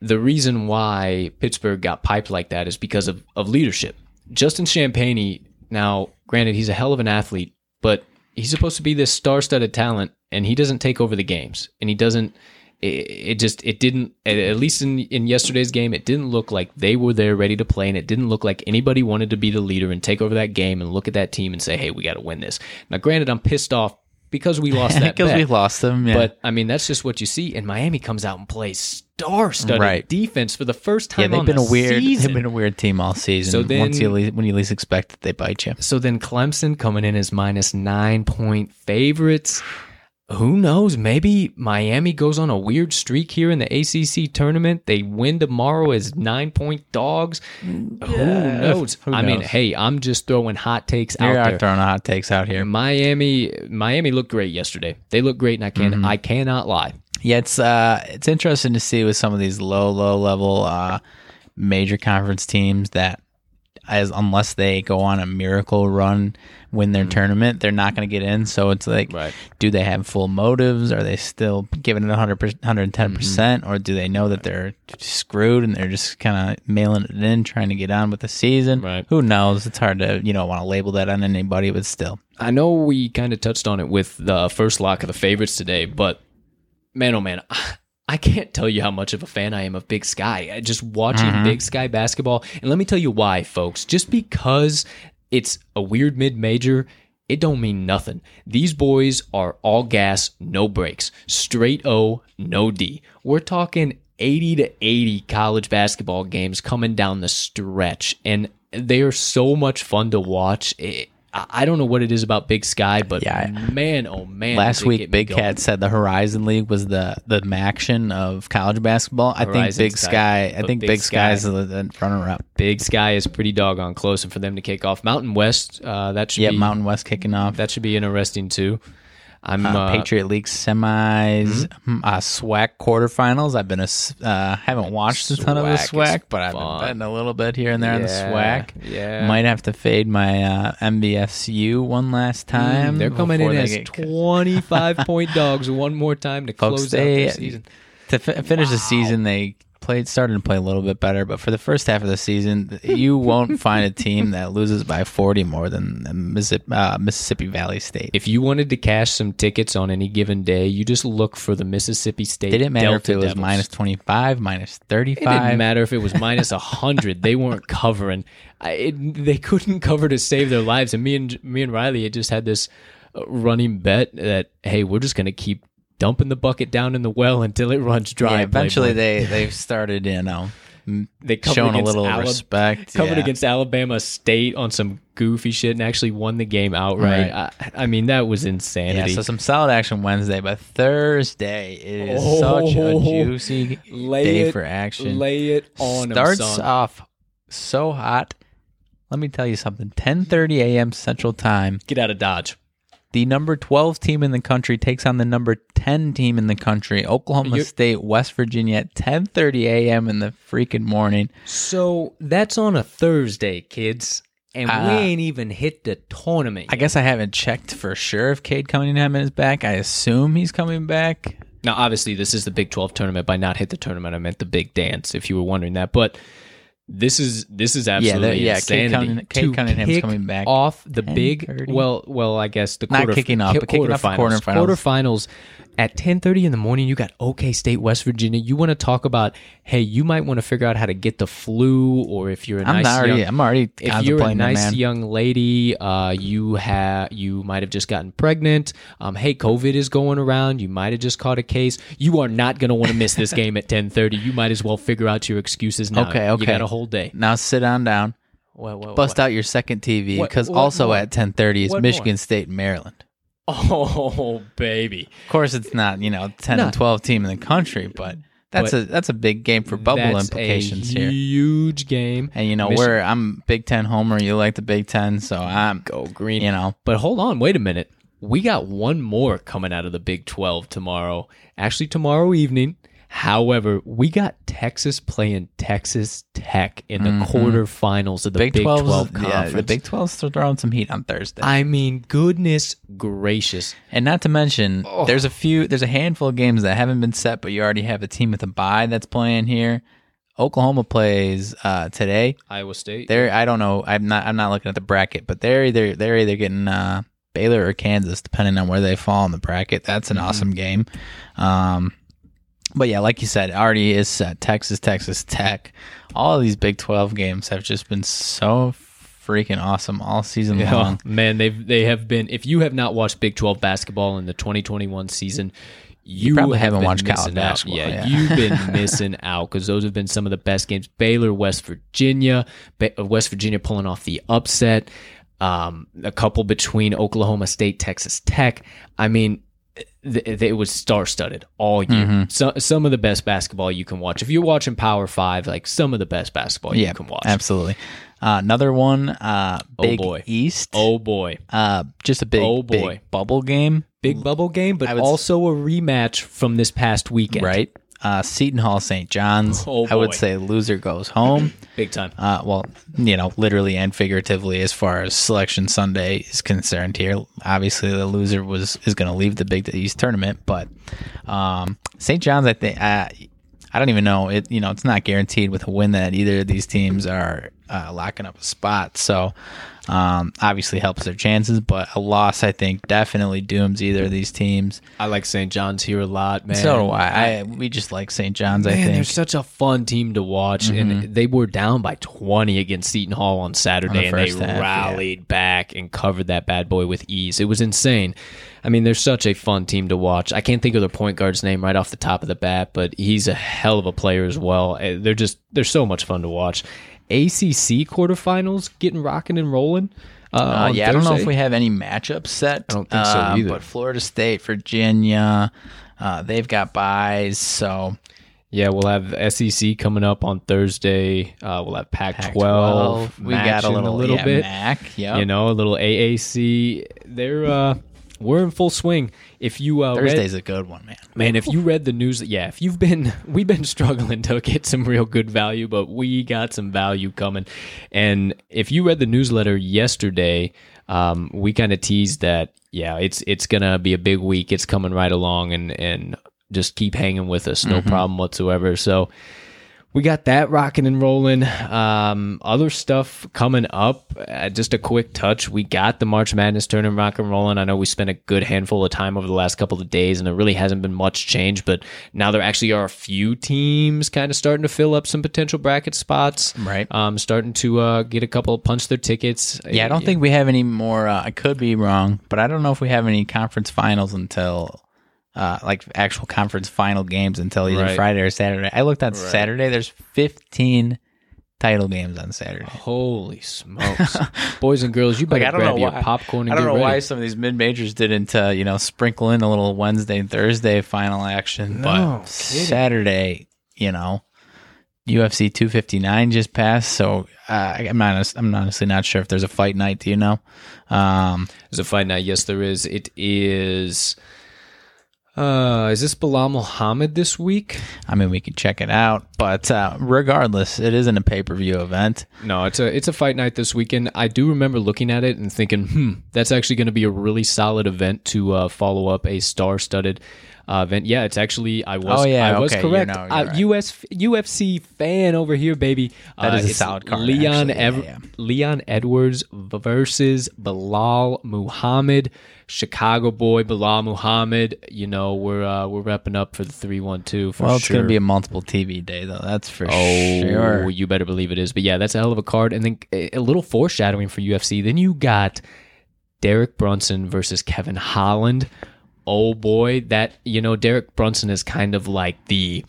the reason why Pittsburgh got piped like that is because of, of leadership. Justin Champagne, now, granted, he's a hell of an athlete, but he's supposed to be this star-studded talent, and he doesn't take over the games, and he doesn't. It just, it didn't, at least in, in yesterday's game, it didn't look like they were there ready to play, and it didn't look like anybody wanted to be the leader and take over that game and look at that team and say, hey, we got to win this. Now, granted, I'm pissed off because we lost that Because bet, we lost them, yeah. But, I mean, that's just what you see, and Miami comes out and plays star-studded right. defense for the first time yeah, on been the a weird, season. They've been a weird team all season. So then, Once you least, when you least expect it, they bite you. So then Clemson coming in as minus nine-point favorites. Who knows? Maybe Miami goes on a weird streak here in the A C C tournament. They win tomorrow as nine-point dogs. Yeah. Who knows? Who I knows? mean, hey, I'm just throwing hot takes you out there. You are throwing hot takes out here. Miami, Miami looked great yesterday. They looked great, and I can mm-hmm. I cannot lie. Yeah, it's uh, it's interesting to see with some of these low, low level uh, major conference teams that. As unless they go on a miracle run, win their mm-hmm. tournament, they're not going to get in. So it's like, right. do they have full motives? Are they still giving it one hundred percent, one hundred ten percent? Mm-hmm. Or do they know that they're screwed and they're just kind of mailing it in, trying to get on with the season? Right. Who knows? It's hard to, you know, want to label that on anybody, but still. I know we kind of touched on it with the first lock of the favorites today, but man, oh man, I can't tell you how much of a fan I am of Big Sky. Just watching mm-hmm. Big Sky basketball. And let me tell you why, folks. Just because it's a weird mid-major, it don't mean nothing. These boys are all gas, no breaks. Straight O, no D. We're talking eighty to eighty college basketball games coming down the stretch. And they are so much fun to watch. It, I don't know what it is about Big Sky, but yeah, man, oh man. Last week, Big Cat said the Horizon League was the, the maction of college basketball. I Horizon think Big Sky, Sky I think Big, Big Sky is the runner-up. Big Sky is pretty doggone close, and for them to kick off. Mountain West, uh, that should yeah, be... Yeah, Mountain West kicking off. That should be interesting, too. I'm uh, uh, Patriot League semis, mm-hmm. uh, SWAC quarterfinals. I've been a uh, haven't watched a ton of the SWAC, but I've fun. been betting a little bit here and there yeah, on the SWAC. Yeah, might have to fade my uh, M B F C U one last time. Mm, they're coming in they as twenty-five point dogs one more time to Folks, close they, out their season. To f- finish wow. the season, they played started to play a little bit better, but for the first half of the season, you won't find a team that loses by forty more than uh, Mississippi Valley State. If you wanted to cash some tickets on any given day, you just look for the Mississippi State. It didn't matter Delta if it was Devils. minus twenty-five, minus thirty-five. It didn't matter if it was minus one hundred. They weren't covering. I, it, they couldn't cover to save their lives. And me and me and Riley had just had this running bet that, hey, we're just going to keep dumping the bucket down in the well until it runs dry. Yeah, eventually, they they've started, you know, they shown a little Alab- respect. Covered yeah. against Alabama State on some goofy shit and actually won the game outright. Right. I, I mean, that was insanity. Yeah, so some solid action Wednesday, but Thursday is oh, such a juicy day it, for action. Lay it on. Starts him, off so hot. Let me tell you something. ten thirty a.m. Central Time. Get out of Dodge. The number twelve team in the country takes on the number ten team in the country, Oklahoma You're, State, West Virginia, at ten thirty a.m. in the freaking morning. So that's on a Thursday, kids, and uh, we ain't even hit the tournament yet. I guess I haven't checked for sure if Cade Cunningham is back. I assume he's coming back. Now, obviously, this is the Big twelve tournament. By not hit the tournament, I meant the big dance, if you were wondering that, but... This is this is absolutely yeah, yeah, insanity. Cade Cunningham's coming back off the big. Well, well, I guess the quarter, not kicking off, but kicking off the quarterfinals. Quarterfinals at ten thirty in the morning. You got OK State, West Virginia. You want to talk about? Hey, you might want to figure out how to get the flu, or if you're a I'm nice, already, young, I'm already. If you're a nice man. young lady, uh, you have you might have just gotten pregnant. Um, hey, COVID is going around. You might have just caught a case. You are not going to want to miss this game at ten thirty. You might as well figure out your excuses now. Okay, okay. You got a whole day. Now sit on down. Whoa, whoa, Bust what? out your second T V, because also what? at ten thirty is what Michigan more? State and Maryland. Oh, baby. Of course it's not, you know, ten no. and twelve team in the country, but that's but a that's a big game for bubble that's implications a here. Huge game. And you know, Michigan. we're I'm Big Ten homer, you like the Big Ten, so I'm go green. You know. But hold on, wait a minute. We got one more coming out of the Big twelve tomorrow. Actually tomorrow evening. However, we got Texas playing Texas Tech in the mm-hmm. quarterfinals of the Big, Big twelve conference. Yeah, the Big twelve's throwing some heat on Thursday. I mean, goodness gracious. And not to mention, oh. there's a few, there's a handful of games that haven't been set, but you already have a team with a bye that's playing here. Oklahoma plays uh, today. Iowa State. They're, I don't know. I'm not. I'm not looking at the bracket, but they're either they're either getting uh, Baylor or Kansas, depending on where they fall in the bracket. That's an mm-hmm. awesome game. Um, But yeah, like you said, it already is set. Texas, Texas Tech. All of these Big twelve games have just been so freaking awesome all season yeah. long. Man, they've they have been. If you have not watched Big twelve basketball in the twenty twenty-one season, you, you probably haven't watched college basketball. Yeah, yeah, you've been missing out, because those have been some of the best games. Baylor, West Virginia, West Virginia pulling off the upset. Um, a couple between Oklahoma State, Texas Tech. I mean. It was star-studded all year. Mm-hmm. So, some of the best basketball you can watch. If you're watching Power Five, like some of the best basketball yeah, you can watch. Absolutely. Uh, another one, uh, Big oh boy. East. Oh, boy. Uh, just a big, oh boy. big bubble game. Big bubble game, but also s- a rematch from this past weekend. Right. Uh, Seton Hall, Saint John's. Oh, I would say loser goes home. Big time. Uh, well, you know, literally and figuratively, as far as Selection Sunday is concerned here. Obviously, the loser was is going to leave the Big East tournament, but um, Saint John's, I think, uh, I don't even know. It you know, it's not guaranteed with a win that either of these teams are uh, locking up a spot. So um, obviously helps their chances, but a loss, I think, definitely dooms either of these teams. I like Saint John's here a lot, man. So do I. I we just like Saint John's, man, I think. They're such a fun team to watch, mm-hmm. and they were down by twenty against Seton Hall on Saturday, on the and they half, rallied yeah. back and covered that bad boy with ease. It was insane. I mean, they're such a fun team to watch. I can't think of their point guard's name right off the top of the bat, but he's a hell of a player as well. They're just they're so much fun to watch. A C C quarterfinals getting rocking and rolling. Uh, uh, yeah, Thursday. I don't know if we have any matchups set. I don't think so uh, either. But Florida State, Virginia, uh, they've got byes. So yeah, we'll have S E C coming up on Thursday. Uh, we'll have Pac twelve. We got a little, a little yeah, bit. Mac, yep. You know, a little A A C. They're. Uh, We're in full swing. If you uh, Thursday's read, a good one, man. Man, if you read the news, yeah. If you've been, we've been struggling to get some real good value, but we got some value coming. And if you read the newsletter yesterday, um, we kind of teased that. Yeah, it's it's gonna be a big week. It's coming right along, and and just keep hanging with us. No mm-hmm. problem whatsoever. So we got that rocking and rolling. Um, other stuff coming up, uh, just a quick touch. We got the March Madness tournament rocking and rolling. I know we spent a good handful of time over the last couple of days, and there really hasn't been much change, but now there actually are a few teams kind of starting to fill up some potential bracket spots. Right. Um, starting to uh, get a couple punch their tickets. Yeah, I don't yeah. think we have any more. Uh, I could be wrong, but I don't know if we have any conference finals until... Uh, like actual conference final games until either right. Friday or Saturday. I looked on right. Saturday. There's fifteen title games on Saturday. Holy smokes. Boys and girls, you better like, grab your why. popcorn and I don't get know ready. Why some of these mid-majors didn't, uh, you know, sprinkle in a little Wednesday and Thursday final action. No, but kidding. Saturday, you know, U F C two fifty-nine just passed, so uh, I'm honest, I'm honestly not sure if there's a fight night. Do you know? Um, there's a fight night. Yes, there is. It is... Uh, is this Bilal Muhammad this week? I mean, we can check it out, but uh, regardless, it isn't a pay-per-view event. No, it's a it's a fight night this weekend. I do remember looking at it and thinking, hmm, that's actually going to be a really solid event to uh, follow up a star-studded uh, event. Yeah, it's actually, I was, oh, yeah, I was okay, correct. You know, uh, right. U S, U F C fan over here, baby. That uh, is a solid card. Leon, Ev- yeah, yeah. Leon Edwards versus Bilal Muhammad. Chicago boy Bilal Muhammad, you know, we're uh, we're repping up for the three one two for well, sure. Well, it's going to be a multiple T V day, though. That's for oh, sure. Oh, you better believe it is. But, yeah, that's a hell of a card. And then a little foreshadowing for U F C. Then you got Derek Brunson versus Kevin Holland. Oh, boy. That, you know, Derek Brunson is kind of like the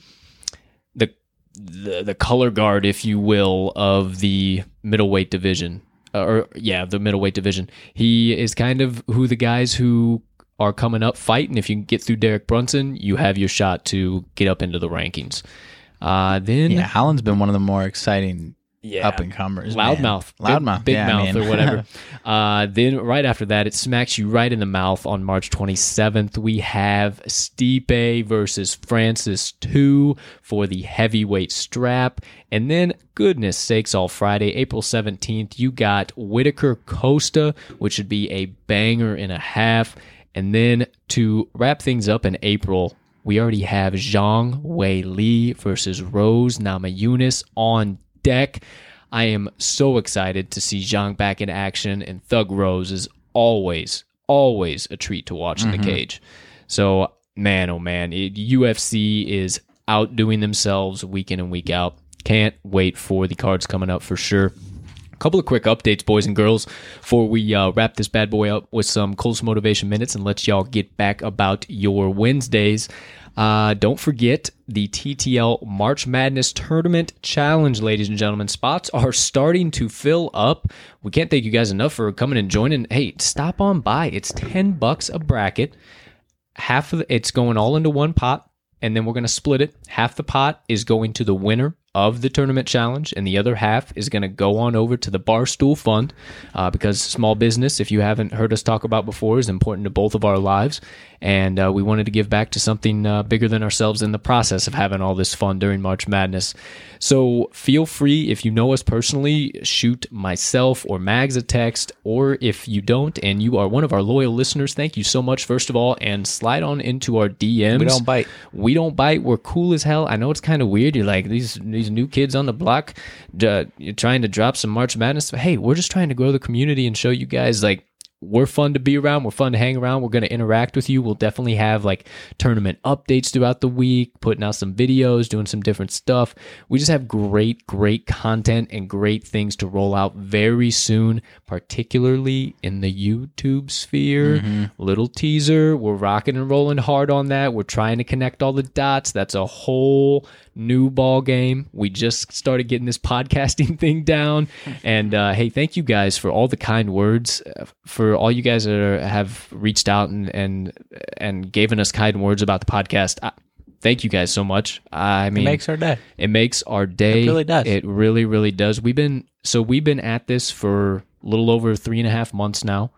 the the, the color guard, if you will, of the middleweight division. Uh, or yeah, the middleweight division. He is kind of who the guys who are coming up fight, and if you can get through Derek Brunson, you have your shot to get up into the rankings. Uh, then yeah, Holland's been one of the more exciting yeah. up and comers. Loudmouth, loudmouth, big, big yeah, mouth, I mean. or whatever. uh, then right after that, it smacks you right in the mouth on March twenty-seventh. We have Stipe versus Francis two for the heavyweight strap, and then. Goodness sakes, all Friday, April seventeenth, you got Whitaker Costa, which would be a banger and a half. And then to wrap things up in April, we already have Zhang Wei Li versus Rose Namajunas on deck. I am so excited to see Zhang back in action, and Thug Rose is always, always a treat to watch mm-hmm. in the cage. So, man, oh man, it, U F C is outdoing themselves week in and week out. Can't wait for the cards coming up for sure. A couple of quick updates, boys and girls, before we uh, wrap this bad boy up with some Colts Motivation Minutes and let y'all get back about your Wednesdays. Uh, don't forget the T T L March Madness Tournament Challenge, ladies and gentlemen. Spots are starting to fill up. We can't thank you guys enough for coming and joining. Hey, stop on by. It's ten bucks a bracket. Half of the, it's going all into one pot, and then we're going to split it. Half the pot is going to the winner of the tournament challenge, and the other half is going to go on over to the Barstool Fund, uh, because small business, if you haven't heard us talk about before, is important to both of our lives, and uh, we wanted to give back to something uh, bigger than ourselves in the process of having all this fun during March Madness. So feel free, if you know us personally, shoot myself or Mags a text, or if you don't and you are one of our loyal listeners, thank you so much, first of all, and slide on into our D Ms. We don't bite. We don't bite. We're cool as hell. I know it's kind of weird. You're like, these these new kids on the block uh, you're trying to drop some March Madness. Hey, we're just trying to grow the community and show you guys like we're fun to be around. We're fun to hang around. We're going to interact with you. We'll definitely have like tournament updates throughout the week, putting out some videos, doing some different stuff. We just have great, great content and great things to roll out very soon, particularly in the YouTube sphere. Mm-hmm. Little teaser. We're rocking and rolling hard on that. We're trying to connect all the dots. That's a whole new ball game. We just started getting this podcasting thing down. And uh, hey, thank you guys for all the kind words, for all you guys that are, have reached out and and and given us kind words about the podcast. I, thank you guys so much. I mean, it makes our day. It makes our day. It really does. It really, really does. We've been so we've been at this for a little over three and a half months now.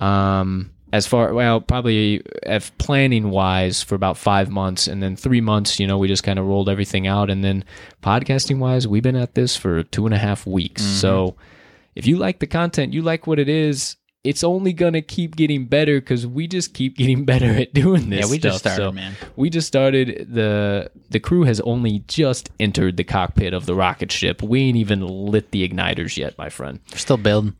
Um, as far well, probably as planning wise, for about five months, and then three months. You know, we just kind of rolled everything out, and then podcasting wise, we've been at this for two and a half weeks. Mm-hmm. So, if you like the content, you like what it is. it's only going to keep getting better because we just keep getting better at doing this stuff. Yeah, we stuff. just started, so man. We just started. The The crew has only just entered the cockpit of the rocket ship. We ain't even lit the igniters yet, my friend. We're still building.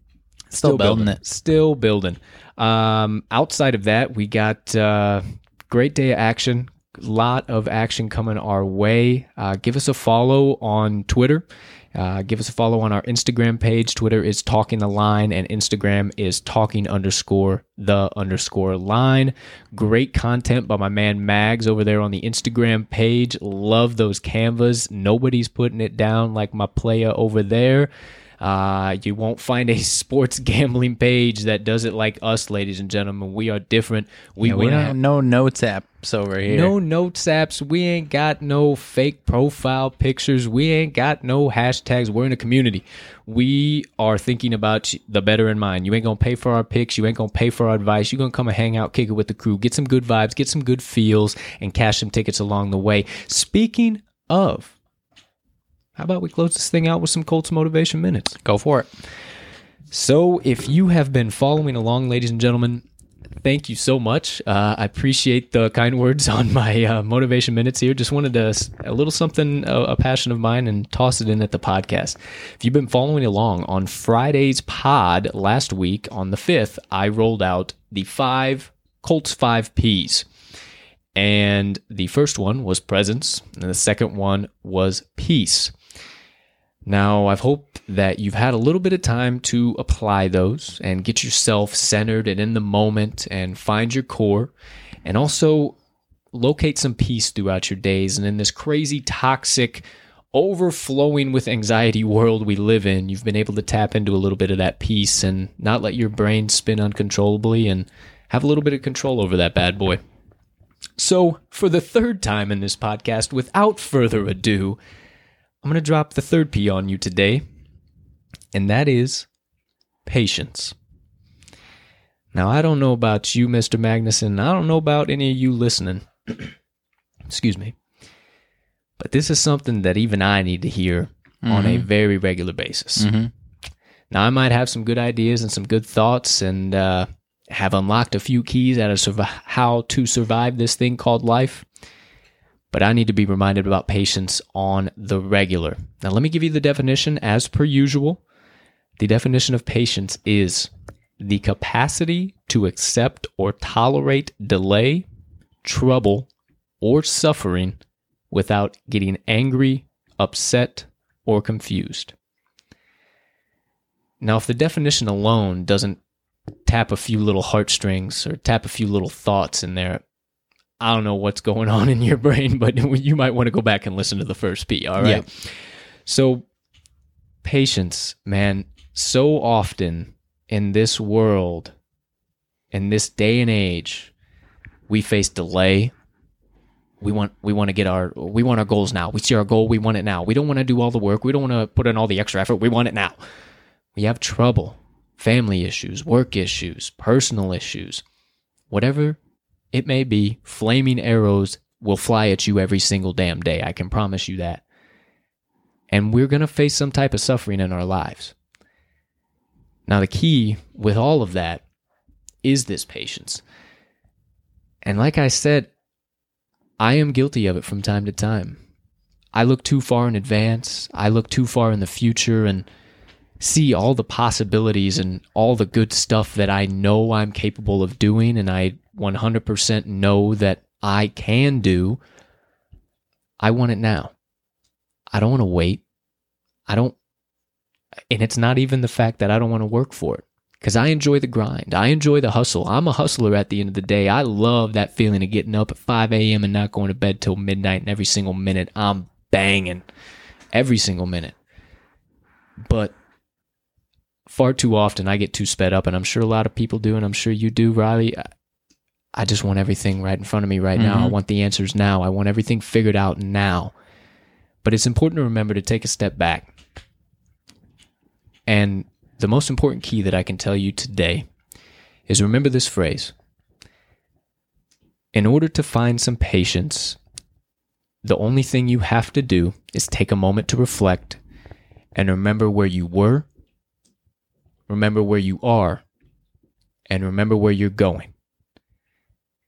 Still, still building, building it. Still building. Um, outside of that, we got uh, great day of action. Lot of action coming our way. Uh, give us a follow on Twitter. Uh, give us a follow on our Instagram page. Twitter is Talking the Line, and Instagram is Talking underscore the underscore line. Great content by my man Mags over there on the Instagram page. Love those canvas. Nobody's putting it down like my playa over there. Uh, you won't find a sports gambling page that does it like us, ladies and gentlemen. We are different. We, yeah, we don't have no notes apps over here. No notes apps. We ain't got no fake profile pictures. We ain't got no hashtags. We're in a community. We are thinking about the better in mind. You ain't going to pay for our picks. You ain't going to pay for our advice. You're going to come and hang out, kick it with the crew, get some good vibes, get some good feels, and cash some tickets along the way. Speaking of, how about we close this thing out with some Colts Motivation Minutes? Go for it. So if you have been following along, ladies and gentlemen, thank you so much. Uh, I appreciate the kind words on my uh, Motivation Minutes here. Just wanted to, a little something, a, a passion of mine, and toss it in at the podcast. If you've been following along, on Friday's pod last week on the fifth, I rolled out the five Colts five Ps. And the first one was presence, and the second one was peace. Now, I've hoped that you've had a little bit of time to apply those and get yourself centered and in the moment and find your core, and also locate some peace throughout your days. And in this crazy, toxic, overflowing with anxiety world we live in, you've been able to tap into a little bit of that peace and not let your brain spin uncontrollably and have a little bit of control over that bad boy. So for the third time in this podcast, without further ado, I'm going to drop the third P on you today, and that is patience. Now, I don't know about you, Mister Magnuson. I don't know about any of you listening. Excuse me. But this is something that even I need to hear mm-hmm. on a very regular basis. Mm-hmm. Now, I might have some good ideas and some good thoughts, and uh, have unlocked a few keys out of survi- how to survive this thing called life. But I need to be reminded about patience on the regular. Now, let me give you the definition as per usual. The definition of patience is the capacity to accept or tolerate delay, trouble, or suffering without getting angry, upset, or confused. Now, if the definition alone doesn't tap a few little heartstrings or tap a few little thoughts in there, I don't know what's going on in your brain, but you might want to go back and listen to the first P, all right? Yeah. So patience, man. So often in this world, in this day and age, we face delay. We want we want to get our we want our goals now. We see our goal, we want it now. We don't want to do all the work. We don't want to put in all the extra effort. We want it now. We have trouble, family issues, work issues, personal issues, whatever it may be. Flaming arrows will fly at you every single damn day. I can promise you that. And we're going to face some type of suffering in our lives. Now, the key with all of that is this patience. And like I said, I am guilty of it from time to time. I look too far in advance. I look too far in the future and see all the possibilities and all the good stuff that I know I'm capable of doing, and I one hundred percent know that I can do. I want it now. I don't want to wait. I don't, and it's not even the fact that I don't want to work for it, because I enjoy the grind. I enjoy the hustle. I'm a hustler at the end of the day. I love that feeling of getting up at five a.m. and not going to bed till midnight, and every single minute I'm banging. Every single minute. But far too often I get too sped up, and I'm sure a lot of people do, and I'm sure you do, Riley. I just want everything right in front of me right mm-hmm. now. I want the answers now. I want everything figured out now. But it's important to remember to take a step back. And the most important key that I can tell you today is remember this phrase. In order to find some patience, the only thing you have to do is take a moment to reflect and remember where you were. Remember where you are, and remember where you're going.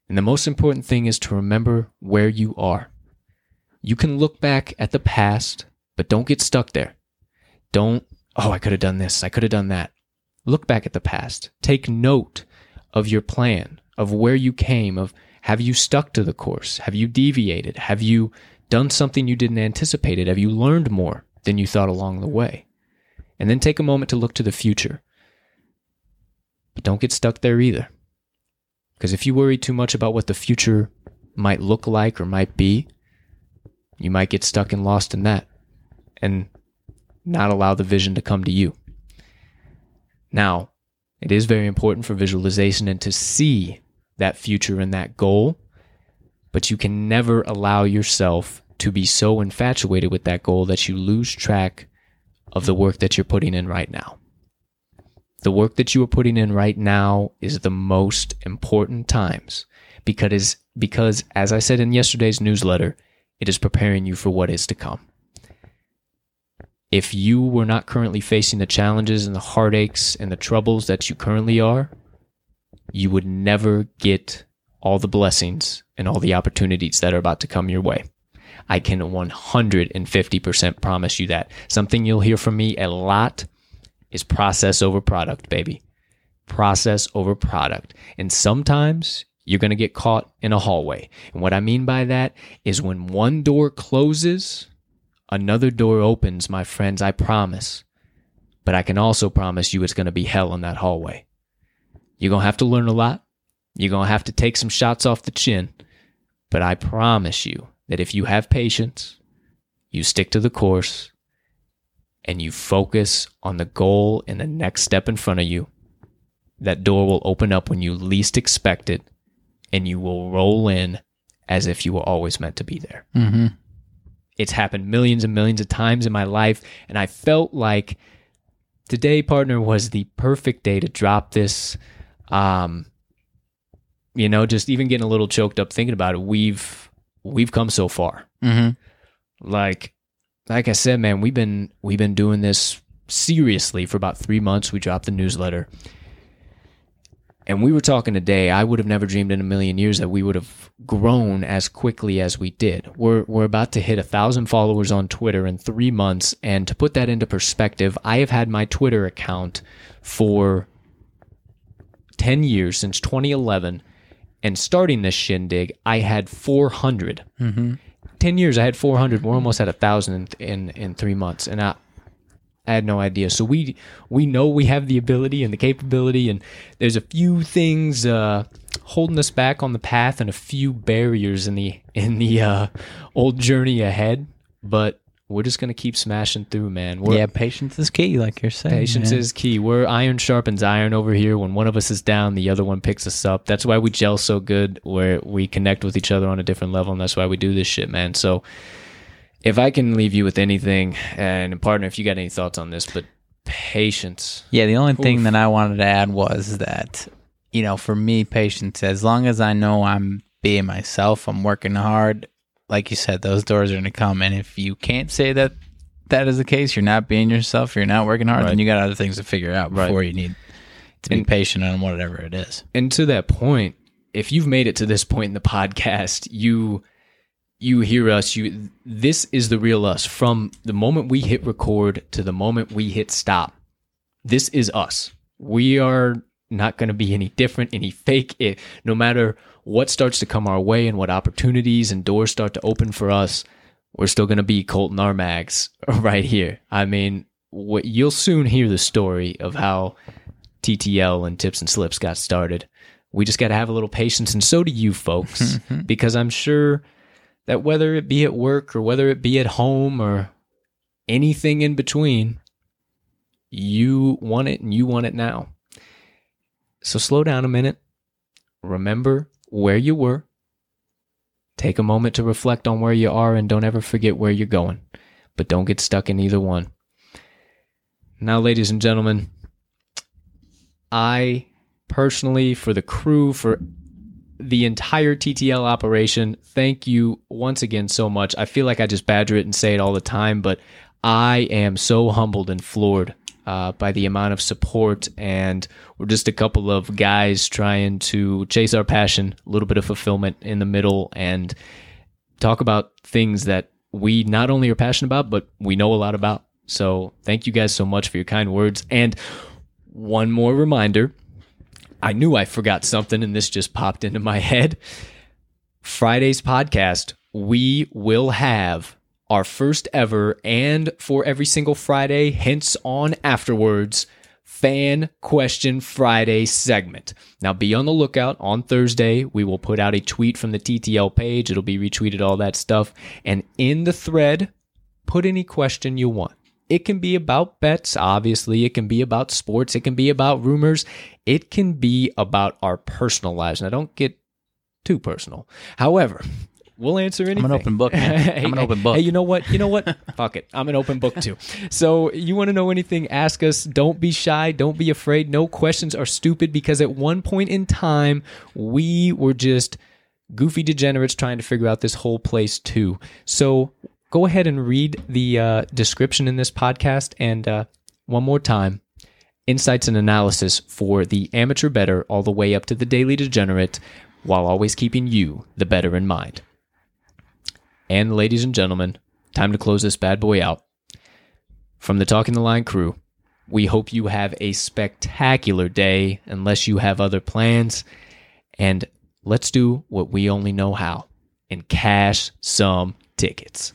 And the most important thing is to remember where you are. You can look back at the past, but don't get stuck there. Don't, oh, I could have done this, I could have done that. Look back at the past. Take note of your plan, of where you came, of have you stuck to the course? Have you deviated? Have you done something you didn't anticipate it? Have you learned more than you thought along the way? And then take a moment to look to the future. But don't get stuck there either. Because if you worry too much about what the future might look like or might be, you might get stuck and lost in that and not allow the vision to come to you. Now, it is very important for visualization and to see that future and that goal, but you can never allow yourself to be so infatuated with that goal that you lose track of the work that you're putting in right now. The work that you are putting in right now is the most important times because, because, as I said in yesterday's newsletter, it is preparing you for what is to come. If you were not currently facing the challenges and the heartaches and the troubles that you currently are, you would never get all the blessings and all the opportunities that are about to come your way. I can one hundred fifty percent promise you that. Something you'll hear from me a lot is process over product, baby. Process over product. And sometimes you're going to get caught in a hallway. And what I mean by that is when one door closes, another door opens, my friends, I promise. But I can also promise you it's going to be hell in that hallway. You're going to have to learn a lot. You're going to have to take some shots off the chin. But I promise you that if you have patience, you stick to the course, and you focus on the goal and the next step in front of you, that door will open up when you least expect it, and you will roll in as if you were always meant to be there. Mm-hmm. It's happened millions and millions of times in my life, and I felt like today, partner, was the perfect day to drop this. Um, you know, just even getting a little choked up thinking about it, we've we've come so far. Mm-hmm. Like... Like I said, man, we've been we've been doing this seriously for about three months. We dropped the newsletter. And we were talking today, I would have never dreamed in a million years that we would have grown as quickly as we did. We're we're about to hit one thousand followers on Twitter in three months. And to put that into perspective, I have had my Twitter account for ten years, since twenty eleven. And starting this shindig, I had four hundred. Mm-hmm. ten years, I had four hundred. We're almost at one thousand in, in in three months. And I I had no idea. So we we know we have the ability and the capability. And there's a few things uh, holding us back on the path and a few barriers in the, in the uh, old journey ahead. But we're just going to keep smashing through, man. We're, yeah, patience is key, like you're saying. Patience man. is key. We're iron sharpens iron over here. When one of us is down, the other one picks us up. That's why we gel so good, where we connect with each other on a different level, and that's why we do this shit, man. So if I can leave you with anything, and partner, if you got any thoughts on this, but patience. Yeah, the only Oof. thing that I wanted to add was that, you know, for me, patience, as long as I know I'm being myself, I'm working hard, like you said, those doors are going to come. And if you can't say that that is the case, you're not being yourself, you're not working hard, right, then you got other things to figure out before right. you need to be and, patient on whatever it is. And to that point, if you've made it to this point in the podcast, you you hear us, you this is the real us. From the moment we hit record to the moment we hit stop, this is us. We are not going to be any different, any fake. It, no matter what starts to come our way and what opportunities and doors start to open for us, we're still going to be Colton R. Mags right here. I mean, what, you'll soon hear the story of how T T L and Tips and Slips got started. We just got to have a little patience, and so do you folks, because I'm sure that whether it be at work or whether it be at home or anything in between, you want it and you want it now. So slow down a minute, remember where you were, take a moment to reflect on where you are, and don't ever forget where you're going, but don't get stuck in either one. Now, ladies and gentlemen, I personally, for the crew, for the entire T T L operation, thank you once again so much. I feel like I just badger it and say it all the time, but I am so humbled and floored uh, by the amount of support. And we're just a couple of guys trying to chase our passion, a little bit of fulfillment in the middle, and talk about things that we not only are passionate about, but we know a lot about. So thank you guys so much for your kind words. And one more reminder, I knew I forgot something and this just popped into my head. Friday's podcast, we will have our first ever, and for every single Friday, hence on afterwards, Fan Question Friday segment. Now be on the lookout. On Thursday, we will put out a tweet from the T T L page. It'll be retweeted, all that stuff. And in the thread, put any question you want. It can be about bets, obviously. It can be about sports. It can be about rumors. It can be about our personal lives. And I don't get too personal. However, we'll answer anything. I'm an open book, man. I'm an open book. Hey, you know what? You know what? Fuck it. I'm an open book, too. So you want to know anything, ask us. Don't be shy. Don't be afraid. No questions are stupid, because at one point in time, we were just goofy degenerates trying to figure out this whole place, too. So go ahead and read the uh, description in this podcast. And uh, one more time, insights and analysis for the amateur better all the way up to the daily degenerate, while always keeping you, the better, in mind. And ladies and gentlemen, time to close this bad boy out. From the Talking the Line crew, we hope you have a spectacular day, unless you have other plans. And let's do what we only know how, and cash some tickets.